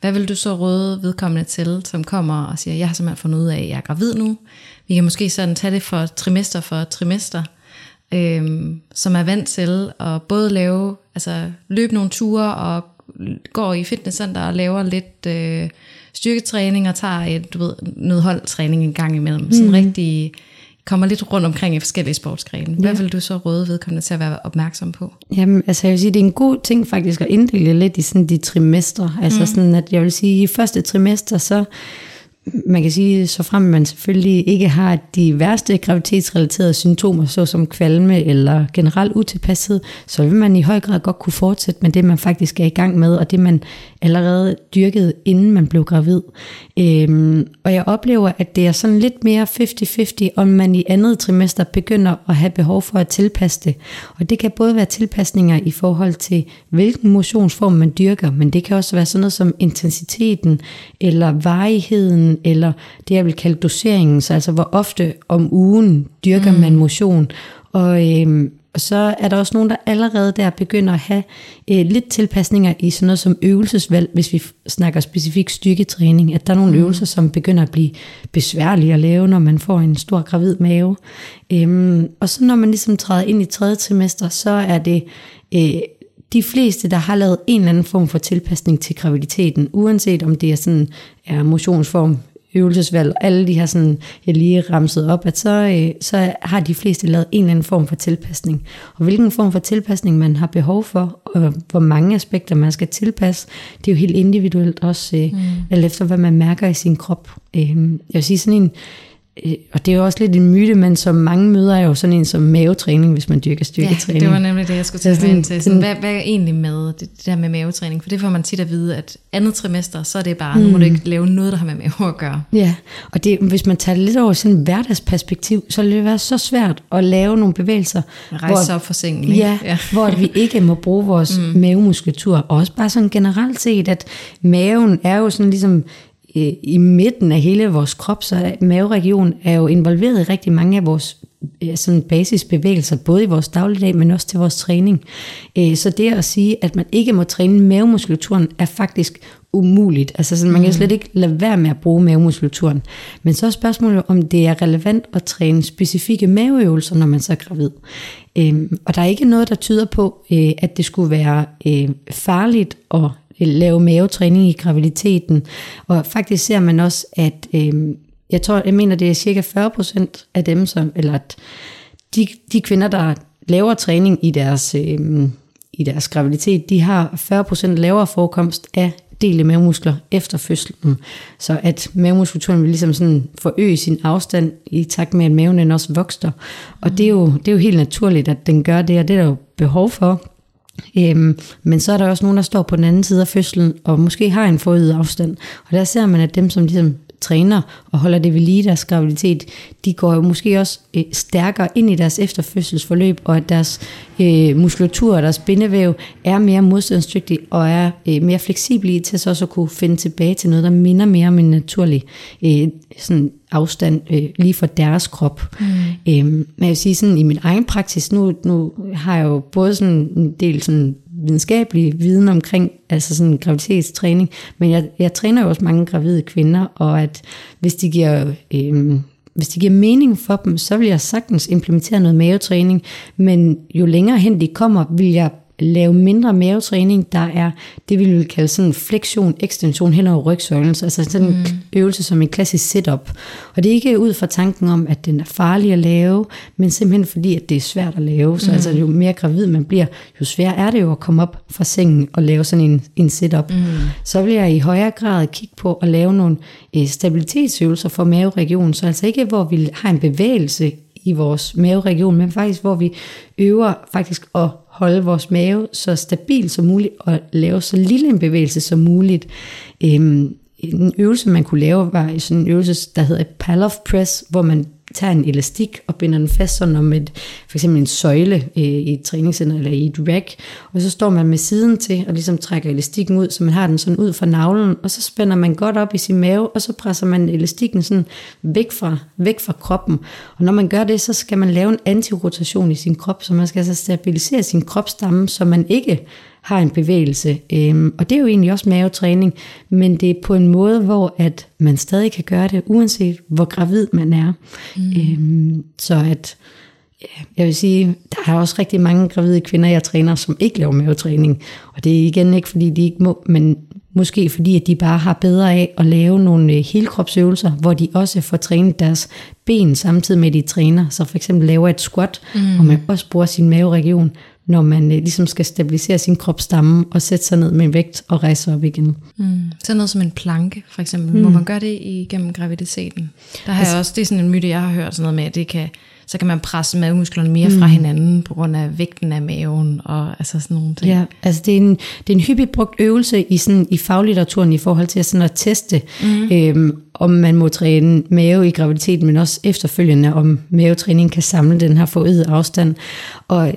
Hvad vil du så råde vedkommende til, som kommer og siger, jeg har simpelthen fundet ud af, at jeg er gravid nu. Vi kan måske sådan tage det for trimester for trimester, øh, som er vant til at både lave, altså løbe nogle ture og går i fitnesscenter og laver lidt øh, styrketræning og tager et, du ved, noget holdtræning en gang imellem. Sådan mm. rigtig... kommer lidt rundt omkring i forskellige sportsgrene. Hvad ja. vil du så råde vedkommende til at være opmærksom på? Jamen, altså jeg vil sige, det er en god ting faktisk at inddele lidt i sådan de trimestre. Altså mm. sådan, at jeg vil sige, i første trimester, så man kan sige, så frem man selvfølgelig ikke har de værste graviditetsrelaterede symptomer, såsom kvalme eller generelt utilpasset, så vil man i høj grad godt kunne fortsætte med det, man faktisk er i gang med, og det man allerede dyrkede, inden man blev gravid. Øhm, og jeg oplever, at det er sådan lidt mere halvtreds halvtreds, om man i andet trimester begynder at have behov for at tilpasse det. Og det kan både være tilpasninger i forhold til, hvilken motionsform man dyrker, men det kan også være sådan noget som intensiteten, eller varigheden, eller det jeg vil kalde doseringen, så altså hvor ofte om ugen dyrker mm. man motion, og øhm, Og så er der også nogen, der allerede der begynder at have øh, lidt tilpasninger i sådan noget som øvelsesvalg, hvis vi snakker specifik styrketræning. At der er nogle mm. øvelser, som begynder at blive besværlige at lave, når man får en stor gravid mave. Øhm, og så når man ligesom træder ind i tredje trimester, så er det øh, de fleste, der har lavet en eller anden form for tilpasning til graviditeten, uanset om det er sådan er motionsform, øvelsesvalg, alle de her sådan, jeg lige ramsede op, at så, øh, så har de fleste lavet en eller anden form for tilpasning. Og hvilken form for tilpasning man har behov for, og hvor mange aspekter man skal tilpasse, det er jo helt individuelt også, øh, mm. alt efter hvad man mærker i sin krop. Øh, jeg vil sige sådan en, øh, og det er jo også lidt en myte, men som mange møder er jo sådan en som mavetræning, hvis man dyrker styrketræning. Ja, det var nemlig det, jeg skulle tage mig ind til. Sådan, hvad, hvad er egentlig med det, det der med mavetræning? For det får man tit at vide, at andet trimester, så er det bare, mm. nu må du ikke lave noget, der har med mave at gøre. Ja, og det, hvis man tager det lidt over sådan et hverdagsperspektiv, så vil det være så svært at lave nogle bevægelser. Rejse hvor, op for sengen, ikke? Ja, ja. Hvor vi ikke må bruge vores mm. mavemuskulatur. Og også bare sådan generelt set, at maven er jo sådan ligesom i midten af hele vores krop, så maveregionen er jo involveret i rigtig mange af vores sådan basisbevægelser, både i vores dagligdag, men også til vores træning. Så det at sige, at man ikke må træne mavemuskulaturen, er faktisk umuligt. Altså sådan, man kan jo slet ikke lade være med at bruge mavemuskulaturen. Men så er spørgsmålet, om det er relevant at træne specifikke maveøvelser, når man så er gravid. Og der er ikke noget, der tyder på, at det skulle være farligt at lave mavetræning i graviditeten. Og faktisk ser man også, at øh, jeg tror, jeg mener, det er cirka fyrre procent af dem, som, eller at de, de kvinder, der laver træning i deres, øh, i deres graviditet, de har fyrre procent lavere forekomst af dele mavemuskler efter fødslen. Så at mavemuskulaturen vil ligesom sådan forøge sin afstand i takt med, at maven også vokser. Og det er, jo, det er jo helt naturligt, at den gør det, og det er der jo behov for. Øhm, men så er der også nogen, der står på den anden side af fødslen og måske har en forøget afstand, og der ser man, at dem som ligesom træner og holder det ved lige deres graviditet, de går jo måske også øh, stærkere ind i deres efterfødselsforløb, og at deres øh, muskulatur og deres bindevæv er mere modstandsdygtige og er øh, mere fleksible til så også at kunne finde tilbage til noget, der minder mere om en naturlig øh, sådan afstand øh, lige for deres krop. Mm. Øhm, men jeg vil sige sådan, i min egen praksis, nu, nu har jeg jo både sådan en del sådan videnskabelig viden omkring altså sådan graviditetstræning, men jeg, jeg træner jo også mange gravide kvinder, og at hvis de giver øh, hvis det giver mening for dem, så vil jeg sagtens implementere noget mavetræning, men jo længere hen de kommer, vil jeg lave mindre mavetræning, der er det, vi vil kalde sådan fleksion, ekstension hen over rygsøjlen, altså sådan en mm. øvelse som en klassisk sit-up. Og det er ikke ud fra tanken om, at den er farlig at lave, men simpelthen fordi, at det er svært at lave. Så mm. altså, jo mere gravid man bliver, jo sværere er det jo at komme op fra sengen og lave sådan en, en sit-up. Mm. Så vil jeg i højere grad kigge på at lave nogle øh, stabilitetsøvelser for maveregionen, så altså ikke, hvor vi har en bevægelse i vores maveregion, men faktisk, hvor vi øver faktisk at holde vores mave så stabil som muligt, og lave så lille en bevægelse som muligt. Øhm, en øvelse, man kunne lave, var sådan en øvelse, der hedder palloff press, hvor man tager en elastik og binder den fast sådan om et, for eksempel en søjle øh, i et træningscenter eller i et rack, og så står man med siden til og ligesom trækker elastikken ud, så man har den sådan ud fra navlen, og så spænder man godt op i sin mave, og så presser man elastikken sådan væk fra, væk fra kroppen. Og når man gør det, så skal man lave en antirotation i sin krop, så man skal altså stabilisere sin kropstamme, så man ikke har en bevægelse, øhm, og det er jo egentlig også mavetræning, men det er på en måde, hvor at man stadig kan gøre det, uanset hvor gravid man er. Mm. Øhm, så at, ja, jeg vil sige, der er også rigtig mange gravide kvinder, jeg træner, som ikke laver mavetræning, og det er igen ikke, fordi de ikke må, men måske fordi, at de bare har bedre af at lave nogle helkropsøvelser, hvor de også får trænet deres ben samtidig med, at de træner, så for eksempel laver et squat, mm. hvor man også bruger sin maveregion, når man ligesom skal stabilisere sin kropstamme og sætte sig ned med en vægt og rejse op igen. Mm. Sådan noget som en planke, for eksempel. Mm. Må man gøre det igennem graviditeten? Der har altså, jeg også, det er sådan en myte, jeg har hørt sådan noget med, at det kan, så kan man presse mavemusklerne mere mm. fra hinanden på grund af vægten af maven og altså sådan nogle ting. Ja, altså det er en, det er en hyppigt brugt øvelse i, sådan, i faglitteraturen i forhold til sådan at teste, mm. øhm, om man må træne mave i graviditeten, men også efterfølgende, om mavetræning kan samle den her forøgede afstand. Og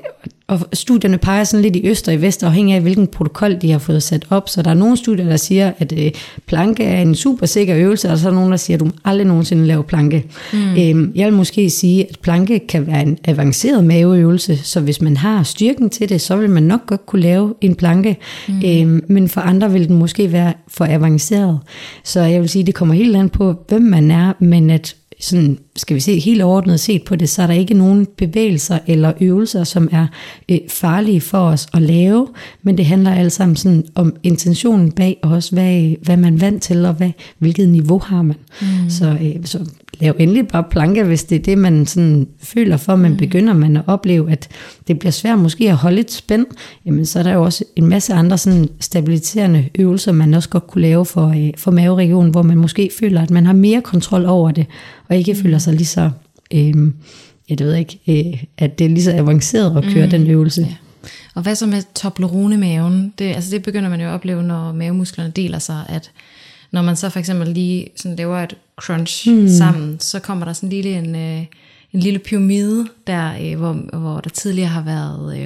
og studierne peger sådan lidt i øst og i vest, afhængig af hvilken protokol de har fået sat op. Så der er nogle studier, der siger, at øh, planke er en super sikker øvelse, og så er der nogen, der siger, at du aldrig nogensinde laver planke. Mm. Øhm, jeg vil måske sige, at planke kan være en avanceret maveøvelse, så hvis man har styrken til det, så vil man nok godt kunne lave en planke, mm. øhm, men for andre vil den måske være for avanceret. Så jeg vil sige, at det kommer helt an på, hvem man er, men at sådan, skal vi se helt overordnet set på det, så er der ikke nogen bevægelser eller øvelser, som er øh, farlige for os at lave, men det handler alt sammen sådan om intentionen bag, og også hvad, hvad man er vant til, og hvad, hvilket niveau har man. Mm. Så, øh, så lav endelig bare planke, hvis det er det, man sådan føler for, men mm. begynder man at opleve, at det bliver svært måske at holde et spænd, jamen så er der jo også en masse andre sådan stabiliserende øvelser, man også godt kunne lave for, øh, for maveregionen, hvor man måske føler, at man har mere kontrol over det, og ikke føler sig lige så, øh, jeg ved ikke, øh, at det er lige så avanceret at køre mm. den øvelse. Ja. Og hvad så med Toblerone-maven? Det, altså det begynder man jo at opleve, når mavemusklerne deler sig, at når man så for eksempel lige sådan laver et crunch mm. sammen, så kommer der sådan en lille, en, en lille pyramide, der, hvor, hvor der tidligere har været,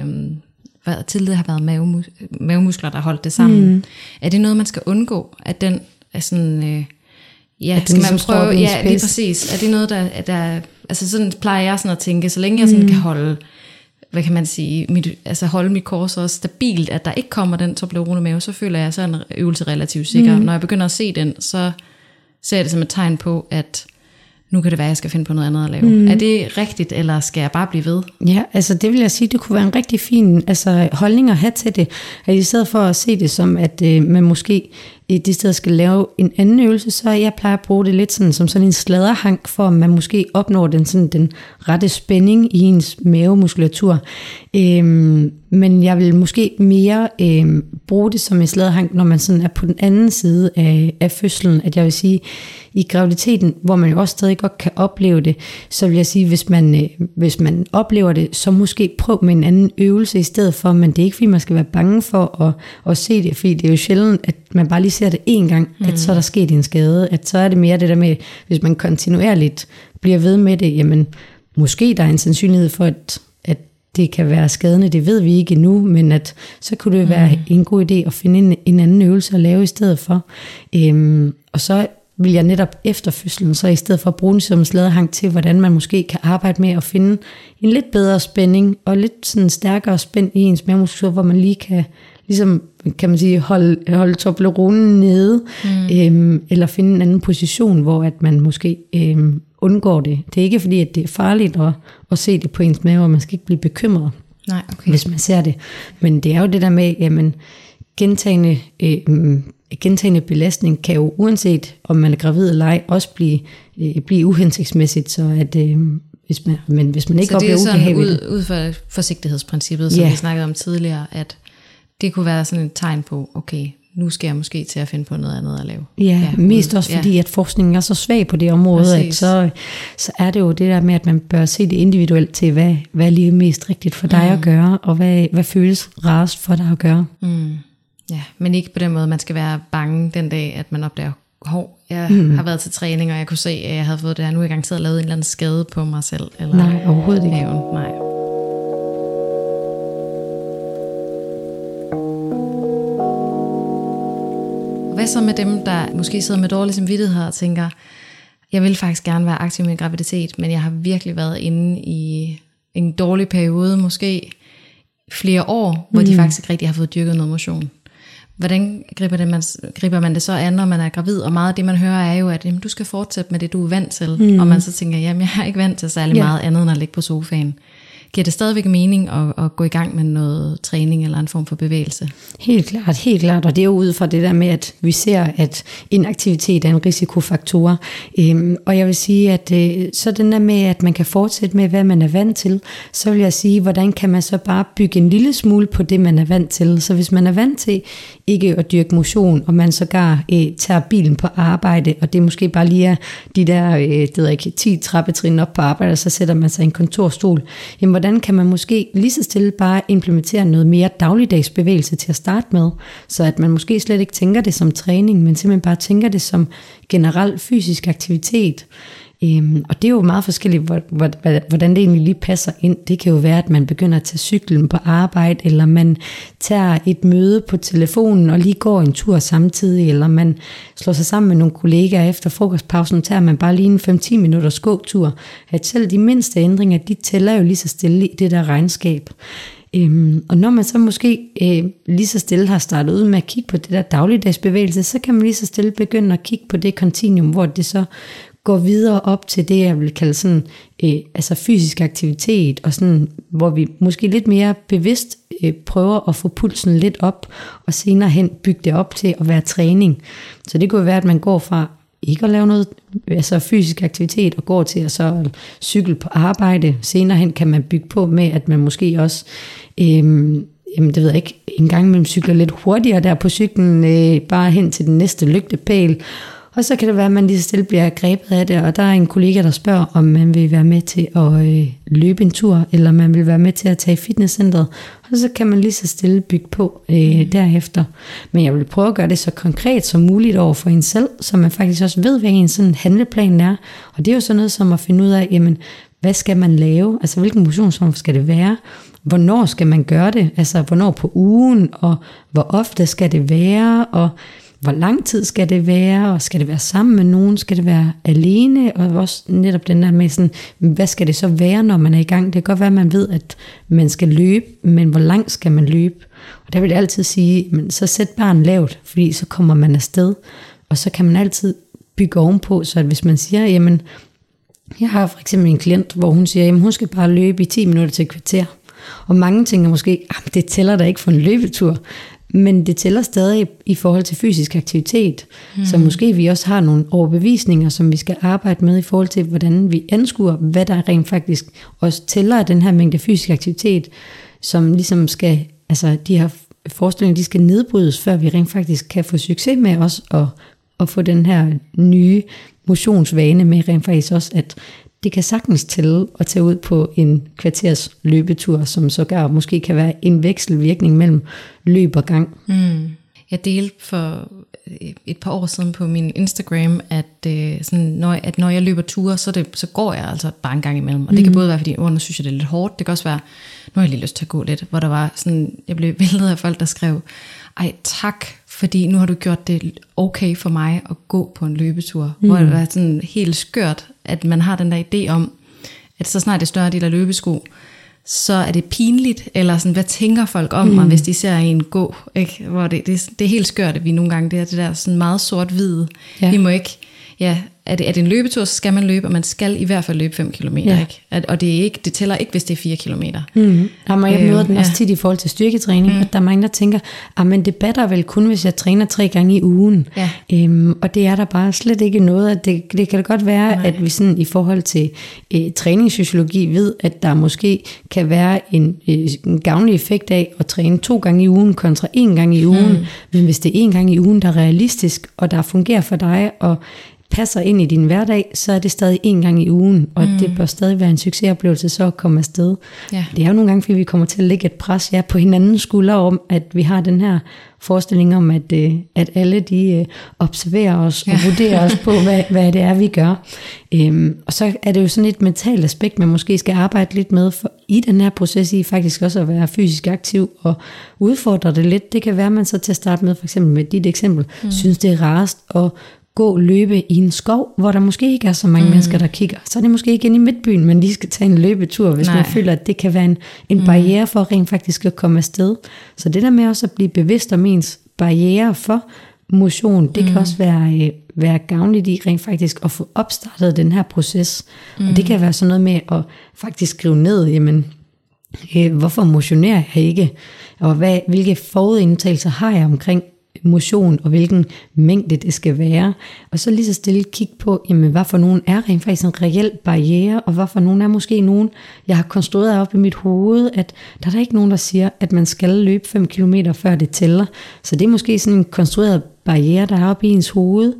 øh, tidligere har været mavemus, mavemuskler, der holdt det sammen. Mm. Er det noget, man skal undgå, at den er sådan... Øh, Ja, skal man prøve, ja, lige præcis. Er det noget, der, der... Altså sådan plejer jeg sådan at tænke, så længe jeg sådan mm. kan holde, hvad kan man sige, mit, altså holde mit kors så stabilt, at der ikke kommer den Toblerone mave, så føler jeg, så en øvelse relativt sikker. Mm. Når jeg begynder at se den, så ser jeg det som et tegn på, at nu kan det være, at jeg skal finde på noget andet at lave. Mm. Er det rigtigt, eller skal jeg bare blive ved? Ja, altså det vil jeg sige, det kunne være en rigtig fin altså, holdning at have til det. At i stedet for at se det som, at øh, man måske i det sted skal lave en anden øvelse, så jeg plejer at bruge det lidt sådan, som sådan en sladderhank, for at man måske opnår den, sådan, den rette spænding i ens mavemuskulatur. Øhm, men jeg vil måske mere øhm, bruge det som en sladderhank, når man sådan er på den anden side af, af fødslen. At jeg vil sige, i graviditeten, hvor man jo også stadig godt kan opleve det, så vil jeg sige, hvis man, øh, hvis man oplever det, så måske prøv med en anden øvelse i stedet for, men det er ikke fordi, man skal være bange for at, at se det, fordi det er jo sjældent, at man bare lige ser det en gang, mm. at så er der sket en skade, at så er det mere det der med, hvis man kontinuerligt bliver ved med det, jamen måske der er en sandsynlighed for, at, at det kan være skadende, det ved vi ikke endnu, men at så kunne det mm. være en god idé at finde en, en anden øvelse at lave i stedet for. Øhm, og så vil jeg netop efter fødslen, så i stedet for at bruge den som slædehang til, hvordan man måske kan arbejde med at finde en lidt bedre spænding, og lidt sådan stærkere spænd i ens mavemuskulatur, hvor man lige kan ligesom, kan man sige, holde, holde Tobleronen nede, mm. øhm, eller finde en anden position, hvor at man måske øhm, undgår det. Det er ikke fordi, at det er farligt at, at se det på ens mave, og man skal ikke blive bekymret, nej, okay, hvis man ser det. Men det er jo det der med, jamen, gentagende, øhm, gentagende belastning kan jo, uanset om man er gravid eller ej, også blive, øh, blive uhensigtsmæssigt, så at... Øhm, Hvis man, men hvis man ikke oplever ubehageligt. Så det er sådan ud, ud fra forsigtighedsprincippet, som yeah. vi snakkede om tidligere, at det kunne være sådan et tegn på, okay, nu skal jeg måske til at finde på noget andet at lave. Ja, ja mest ud, også fordi, ja. at forskningen er så svag på det område, at så, så er det jo det der med, at man bør se det individuelt til, hvad, hvad er lige mest rigtigt for dig mm. at gøre, og hvad, hvad føles rarest for dig at gøre. Mm. Ja, men ikke på den måde, man skal være bange den dag, at man opdager, hov, jeg mm. har været til træning, og jeg kunne se, at jeg havde fået det her. Nu er jeg garanteret lavet en eller anden skade på mig selv. Eller nej, overhovedet ikke. Nej. Hvad så med dem, der måske sidder med dårlig samvittighed og tænker, jeg vil faktisk gerne være aktiv i min graviditet, men jeg har virkelig været inde i en dårlig periode, måske flere år, hvor mm. de faktisk ikke rigtig har fået dyrket noget motion. Hvordan griber, det, man, griber man det så an, når man er gravid? Og meget af det, man hører, er jo, at jamen, du skal fortsætte med det, du er vant til. Mm. Og man så tænker, jamen jeg er ikke vant til særlig yeah. meget andet, end at ligge på sofaen. Giver det stadigvæk mening at, at gå i gang med noget træning eller en form for bevægelse? Helt klart, helt klart. Og det er jo ud fra det der med, at vi ser, at inaktivitet er en risikofaktor. Øhm, og jeg vil sige, at øh, så den der med, at man kan fortsætte med, hvad man er vant til, så vil jeg sige, hvordan kan man så bare bygge en lille smule på det, man er vant til. Så hvis man er vant til ikke at dyrke motion, og man sågar øh, tager bilen på arbejde, og det måske bare lige er de der øh, det ved jeg ikke, ti trappetrin op på arbejde, og så sætter man sig i en kontorstol. Jamen, hvordan kan man måske lige så stille bare implementere noget mere dagligdags bevægelse til at starte med, så at man måske slet ikke tænker det som træning, men simpelthen bare tænker det som generel fysisk aktivitet. Øhm, og det er jo meget forskelligt, hvordan det egentlig lige passer ind. Det kan jo være, at man begynder at tage cyklen på arbejde, eller man tager et møde på telefonen og lige går en tur samtidig, eller man slår sig sammen med nogle kollegaer efter frokostpausen, tager man bare lige en fem til ti minutter gåtur. At selv de mindste ændringer, de tæller jo lige så stille i det der regnskab. Øhm, og når man så måske øh, lige så stille har startet ud med at kigge på det der dagligdagsbevægelse, så kan man lige så stille begynde at kigge på det kontinuum, hvor det så går videre op til det, jeg vil kalde sådan, øh, altså fysisk aktivitet, og sådan, hvor vi måske lidt mere bevidst øh, prøver at få pulsen lidt op, og senere hen bygge det op til at være træning. Så det kunne være, at man går fra ikke at lave noget altså fysisk aktivitet og går til at så cykle på arbejde. Senere hen kan man bygge på med, at man måske også, øhm, jamen det ved jeg ikke, en gang imellem cykler lidt hurtigere der på cyklen, øh, bare hen til den næste lygtepæl. Og så kan det være, at man lige stille bliver grebet af det, og der er en kollega, der spørger, om man vil være med til at øh, løbe en tur, eller man vil være med til at tage i fitnesscenteret. Og så kan man lige så stille bygge på øh, derefter. Men jeg vil prøve at gøre det så konkret som muligt over for en selv, så man faktisk også ved, hvad en sådan handleplan er. Og det er jo sådan noget som at finde ud af, jamen, hvad skal man lave? Altså, hvilken motionsform skal det være? Hvornår skal man gøre det? Altså, hvornår på ugen? Og hvor ofte skal det være? Og hvor lang tid skal det være, og skal det være sammen med nogen, skal det være alene, og også netop den der med sådan, hvad skal det så være, når man er i gang? Det kan godt være, at man ved, at man skal løbe, men hvor langt skal man løbe? Og der vil jeg altid sige, men så sæt barren lavt, fordi så kommer man afsted, og så kan man altid bygge ovenpå, så at hvis man siger, jamen, jeg har for eksempel en klient, hvor hun siger, jamen hun skal bare løbe i ti minutter til et kvarter, og mange tænker måske, at det tæller da ikke for en løbetur, men det tæller stadig i forhold til fysisk aktivitet, mm. så måske vi også har nogle overbevisninger, som vi skal arbejde med i forhold til, hvordan vi anskuer, hvad der rent faktisk også tæller den her mængde fysisk aktivitet, som ligesom skal, altså de her forestillinger, de skal nedbrydes, før vi rent faktisk kan få succes med os, og, og få den her nye motionsvane med rent faktisk også, at det kan sagtens tælle at tage ud på en kvarters løbetur, som sågar måske kan være en vekselvirkning mellem løb og gang. Mm. Jeg delte for et par år siden på min Instagram, at, øh, sådan, når, at når jeg løber ture, så, det, så går jeg altså bare en gang imellem. Og det kan både være, fordi åh, nu synes jeg, det er lidt hårdt. Det kan også være, nu har jeg lige lyst til at gå lidt. Hvor der var sådan, jeg blev væltet af folk, der skrev, ej tak, fordi nu har du gjort det okay for mig at gå på en løbetur. Mm. Hvor det var sådan helt skørt, at man har den der idé om, at så snart det er større del af løbesko, så er det pinligt, eller sådan, hvad tænker folk om mm. mig, hvis de ser en gå, ikke? Hvor det, det, det er helt skørt, at vi nogle gange, det er det der sådan meget sort-hvide, ja. Vi må ikke, ja, er det, er det en løbetur, så skal man løbe, og man skal i hvert fald løbe fem kilometer, ja. Ikke? At, og det, er ikke, det tæller ikke, hvis det er fire kilometer. Mm. Og jeg møder øh, den også ja. tit i forhold til styrketræning, mm. at der er mange, der tænker, men det batter vel kun, hvis jeg træner tre gange i ugen. Ja. Øhm, og det er der bare slet ikke noget. Det, det kan da godt være, nej. At vi sådan i forhold til øh, træningsfysiologi ved, at der måske kan være en, øh, en gavnlig effekt af at træne to gange i ugen kontra en gang i ugen. Mm. Men hvis det er en gang i ugen, der er realistisk, og der fungerer for dig, og passer ind i din hverdag, så er det stadig en gang i ugen, og mm. det bør stadig være en succesoplevelse så at komme afsted. Ja. Det er jo nogle gange, fordi vi kommer til at lægge et pres ja, på hinandens skuldre om, at vi har den her forestilling om, at, at alle de observerer os og ja. vurderer os på, hvad, hvad det er, vi gør. Øhm, og så er det jo sådan et mentalt aspekt, man måske skal arbejde lidt med for, i den her proces i faktisk også at være fysisk aktiv og udfordre det lidt. Det kan være, man så til at starte med, for eksempel med dit eksempel, mm. synes det er rarest at gå løbe i en skov, hvor der måske ikke er så mange mm. mennesker, der kigger. Så er det måske ikke inde i midtbyen, man lige skal tage en løbetur, hvis nej. Man føler, at det kan være en, en barriere for rent faktisk at komme afsted. Så det der med også at blive bevidst om ens barriere for motion, det mm. kan også være, være gavnligt i rent faktisk at få opstartet den her proces. Mm. Og det kan være sådan noget med at faktisk skrive ned, jamen, øh, hvorfor motionerer jeg ikke? Og hvad, hvilke forudindtagelser har jeg omkring motion og hvilken mængde det skal være, og så lige så stille kigge på, jamen hvad for nogen er rent faktisk en reel barriere, og hvad for nogen er måske nogen, jeg har konstrueret op i mit hoved, at der er der ikke nogen, der siger, at man skal løbe fem kilometer før det tæller, så det er måske sådan en konstrueret barriere, der er oppe i ens hoved,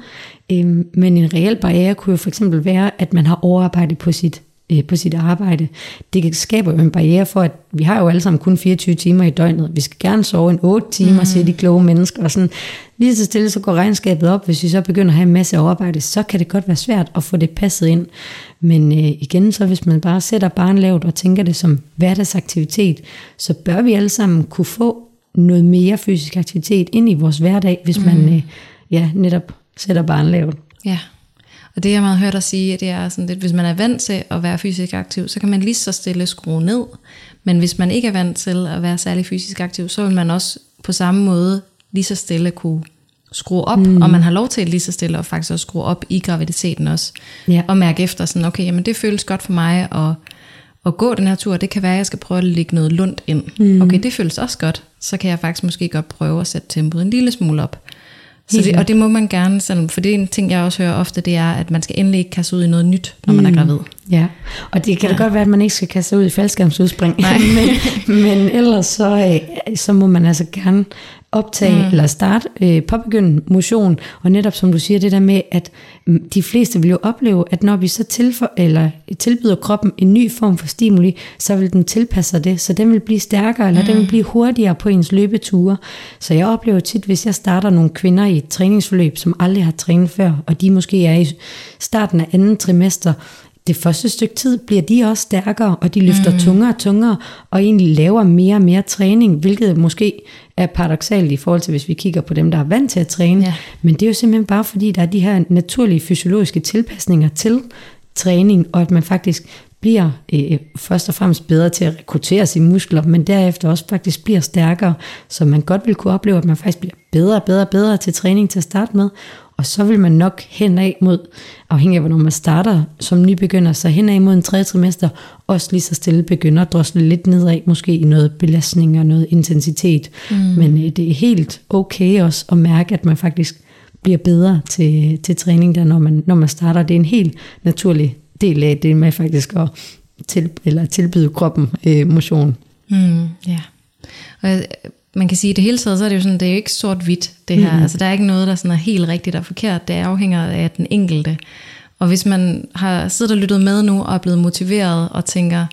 øhm, men en reel barriere kunne jo for eksempel være, at man har overarbejdet på sit øh, på sit arbejde. Det skaber jo en barriere for, at vi har jo alle sammen kun fireogtyve timer i døgnet. Vi skal gerne sove en otte timer, mm. siger de kloge mennesker. Og sådan, lige så stille, så går regnskabet op. Hvis vi så begynder at have en masse overarbejde, så kan det godt være svært at få det passet ind. Men øh, igen, så hvis man bare sætter barn lavt og tænker det som hverdagsaktivitet, så bør vi alle sammen kunne få noget mere fysisk aktivitet ind i vores hverdag, hvis man mm. øh, ja, netop sætter barn lavt. Ja, og det jeg meget hørt dig sige, det er sådan lidt, hvis man er vant til at være fysisk aktiv, så kan man lige så stille skrue ned, men hvis man ikke er vant til at være særlig fysisk aktiv, så vil man også på samme måde lige så stille kunne skrue op, mm. og man har lov til lige så stille og faktisk også skrue op i graviditeten også, ja. Og mærke efter sådan, okay, jamen det føles godt for mig at at gå den her tur, det kan være, at jeg skal prøve at lægge noget lundt ind. Mm. Okay, det føles også godt. Så kan jeg faktisk måske godt prøve at sætte tempoet en lille smule op. Så det, og det må man gerne, selvom, for det er en ting, jeg også hører ofte, det er, at man skal endelig ikke kaste ud i noget nyt, når mm. man er gravid. Ja, og det kan ja. godt være, at man ikke skal kaste ud i faldskærmsudspring. men, men ellers så, så må man altså gerne optage mm. eller starte, øh, påbegynde motion, og netop som du siger, det der med, at de fleste vil jo opleve, at når vi så tilfor, eller tilbyder kroppen en ny form for stimuli, så vil den tilpasse sig det, så den vil blive stærkere, eller mm. den vil blive hurtigere på ens løbeture. Så jeg oplever tit, hvis jeg starter nogle kvinder i et træningsforløb, som aldrig har trænet før, og de måske er i starten af anden trimester, det første stykke tid bliver de også stærkere, og de løfter mm. tungere og tungere, og egentlig laver mere og mere træning, hvilket måske er paradoksalt i forhold til, hvis vi kigger på dem, der er vant til at træne. Ja. Men det er jo simpelthen bare fordi, der er de her naturlige fysiologiske tilpasninger til træning, og at man faktisk bliver øh, først og fremmest bedre til at rekruttere sine muskler, men derefter også faktisk bliver stærkere, så man godt vil kunne opleve, at man faktisk bliver bedre og bedre og bedre til træning til at starte med. Og så vil man nok henad mod, afhængig af hvornår man starter som nybegynder, så henad mod en tredje trimester, også lige så stille begynder at drosle lidt nedad, måske i noget belastning og noget intensitet. Mm. Men det er helt okay også at mærke, at man faktisk bliver bedre til, til træning, der, når, man, når man starter. Det er en helt naturlig del af det med faktisk at til, eller tilbyde kroppen øh, motion. Mm, yeah. Og jeg, man kan sige, at det hele taget, så er det jo sådan, det er jo ikke sort-hvidt, det her. Mm. Altså, der er ikke noget, der sådan er helt rigtigt og forkert. Det afhænger af den enkelte. Og hvis man har siddet og lyttet med nu og er blevet motiveret og tænker,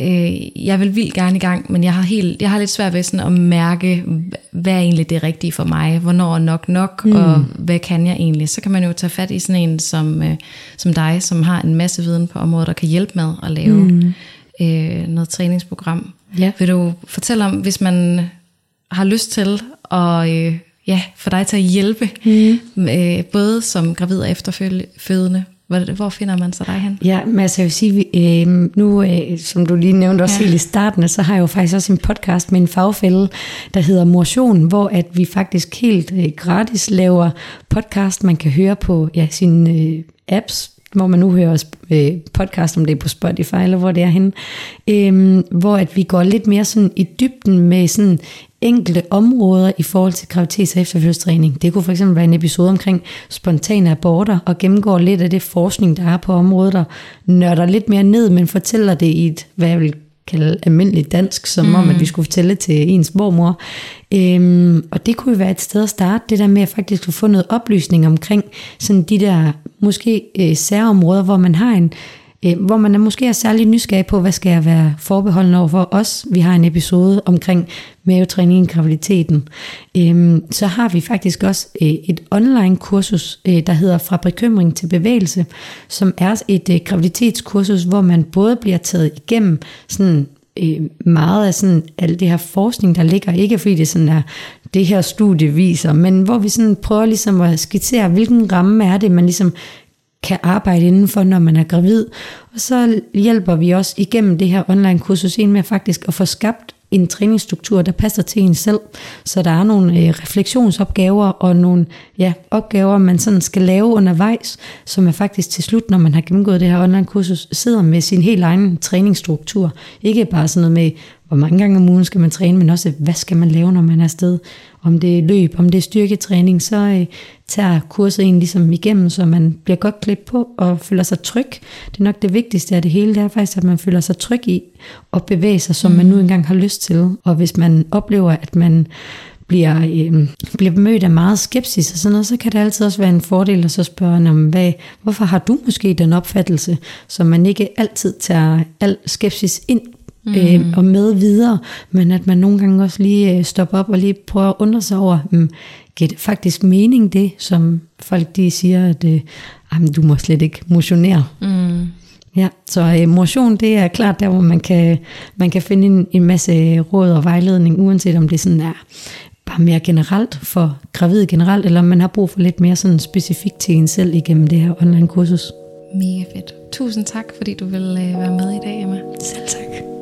øh, jeg vil vildt gerne i gang, men jeg har, helt, jeg har lidt svært ved sådan at mærke, hvad er egentlig det rigtige for mig? Hvornår er nok nok, mm. og hvad kan jeg egentlig? Så kan man jo tage fat i sådan en som, øh, som dig, som har en masse viden på området, der kan hjælpe med at lave mm. øh, noget træningsprogram. Ja. Vil du fortælle om, hvis man har lyst til at øh, ja, få dig til at hjælpe, mm. øh, både som gravid og efterfølgende. Hvor, hvor finder man så dig hen? Ja, men altså jeg vil sige, øh, nu øh, som du lige nævnte også ja. helt i starten, så har jeg jo faktisk også en podcast med en fagfælle, der hedder Motion, hvor at vi faktisk helt øh, gratis laver podcast, man kan høre på ja, sine øh, apps, hvor man nu hører os podcast, om det er på Spotify, eller hvor det er henne, øhm, hvor at vi går lidt mere sådan i dybden med sådan enkelte områder i forhold til graviditets- og efterfølgestræning. Det kunne for eksempel være en episode omkring spontane aborter, og gennemgår lidt af det forskning, der er på området, og nørder lidt mere ned, men fortæller det i et, hvad jeg vil kalde almindeligt dansk, som mm. om, at vi skulle fortælle til ens mormor. Øhm, og det kunne jo være et sted at starte, det der med at faktisk få noget oplysning omkring sådan de der måske øh, særområder, hvor man har en, øh, hvor man er måske er særlig nysgerrig på, hvad skal jeg være forbeholden over for os. Vi har en episode omkring mavetræning i graviditeten. Øhm, så har vi faktisk også øh, et online kursus, øh, der hedder Fra Bekymring til Bevægelse, som er et øh, graviditetskursus, hvor man både bliver taget igennem sådan meget af sådan alt det her forskning, der ligger, ikke fordi det sådan er det her studie viser, men hvor vi sådan prøver ligesom at skitsere, hvilken ramme er det, man ligesom kan arbejde indenfor, når man er gravid. Og så hjælper vi også igennem det her online kursus en med faktisk at få skabt en træningsstruktur, der passer til en selv. Så der er nogle øh, refleksionsopgaver og nogle ja, opgaver, man sådan skal lave undervejs, som er faktisk til slut, når man har gennemgået det her online-kursus, sidder med sin helt egen træningsstruktur. Ikke bare sådan noget med, hvor mange gange om ugen skal man træne, men også, hvad skal man lave, når man er afsted. Om det er løb, om det er styrketræning, så øh, tager kurset en ligesom igennem, så man bliver godt klædt på og føler sig tryg. Det er nok det vigtigste af det hele, det er faktisk, at man føler sig tryg i at bevæge sig, som man nu engang har lyst til. Og hvis man oplever, at man bliver, øh, bliver mødt af meget skepsis og sådan noget, så kan det altid også være en fordel at så spørge om, hvad, hvorfor har du måske den opfattelse, så man ikke altid tager al skepsis ind mm. øh, og med videre, men at man nogle gange også lige øh, stopper op og lige prøver at undre sig over, øh, giver det faktisk mening det, som folk de siger, at øh, jamen, du må slet ikke motionere. Mm. Ja, så øh, motion, det er klart der, hvor man kan, man kan finde en, en masse råd og vejledning, uanset om det sådan er bare mere generelt for gravide generelt, eller om man har brug for lidt mere sådan specifikt til en selv igennem det her online kursus. Mega fedt. Tusind tak, fordi du ville øh, være med i dag, Emma. Selv tak.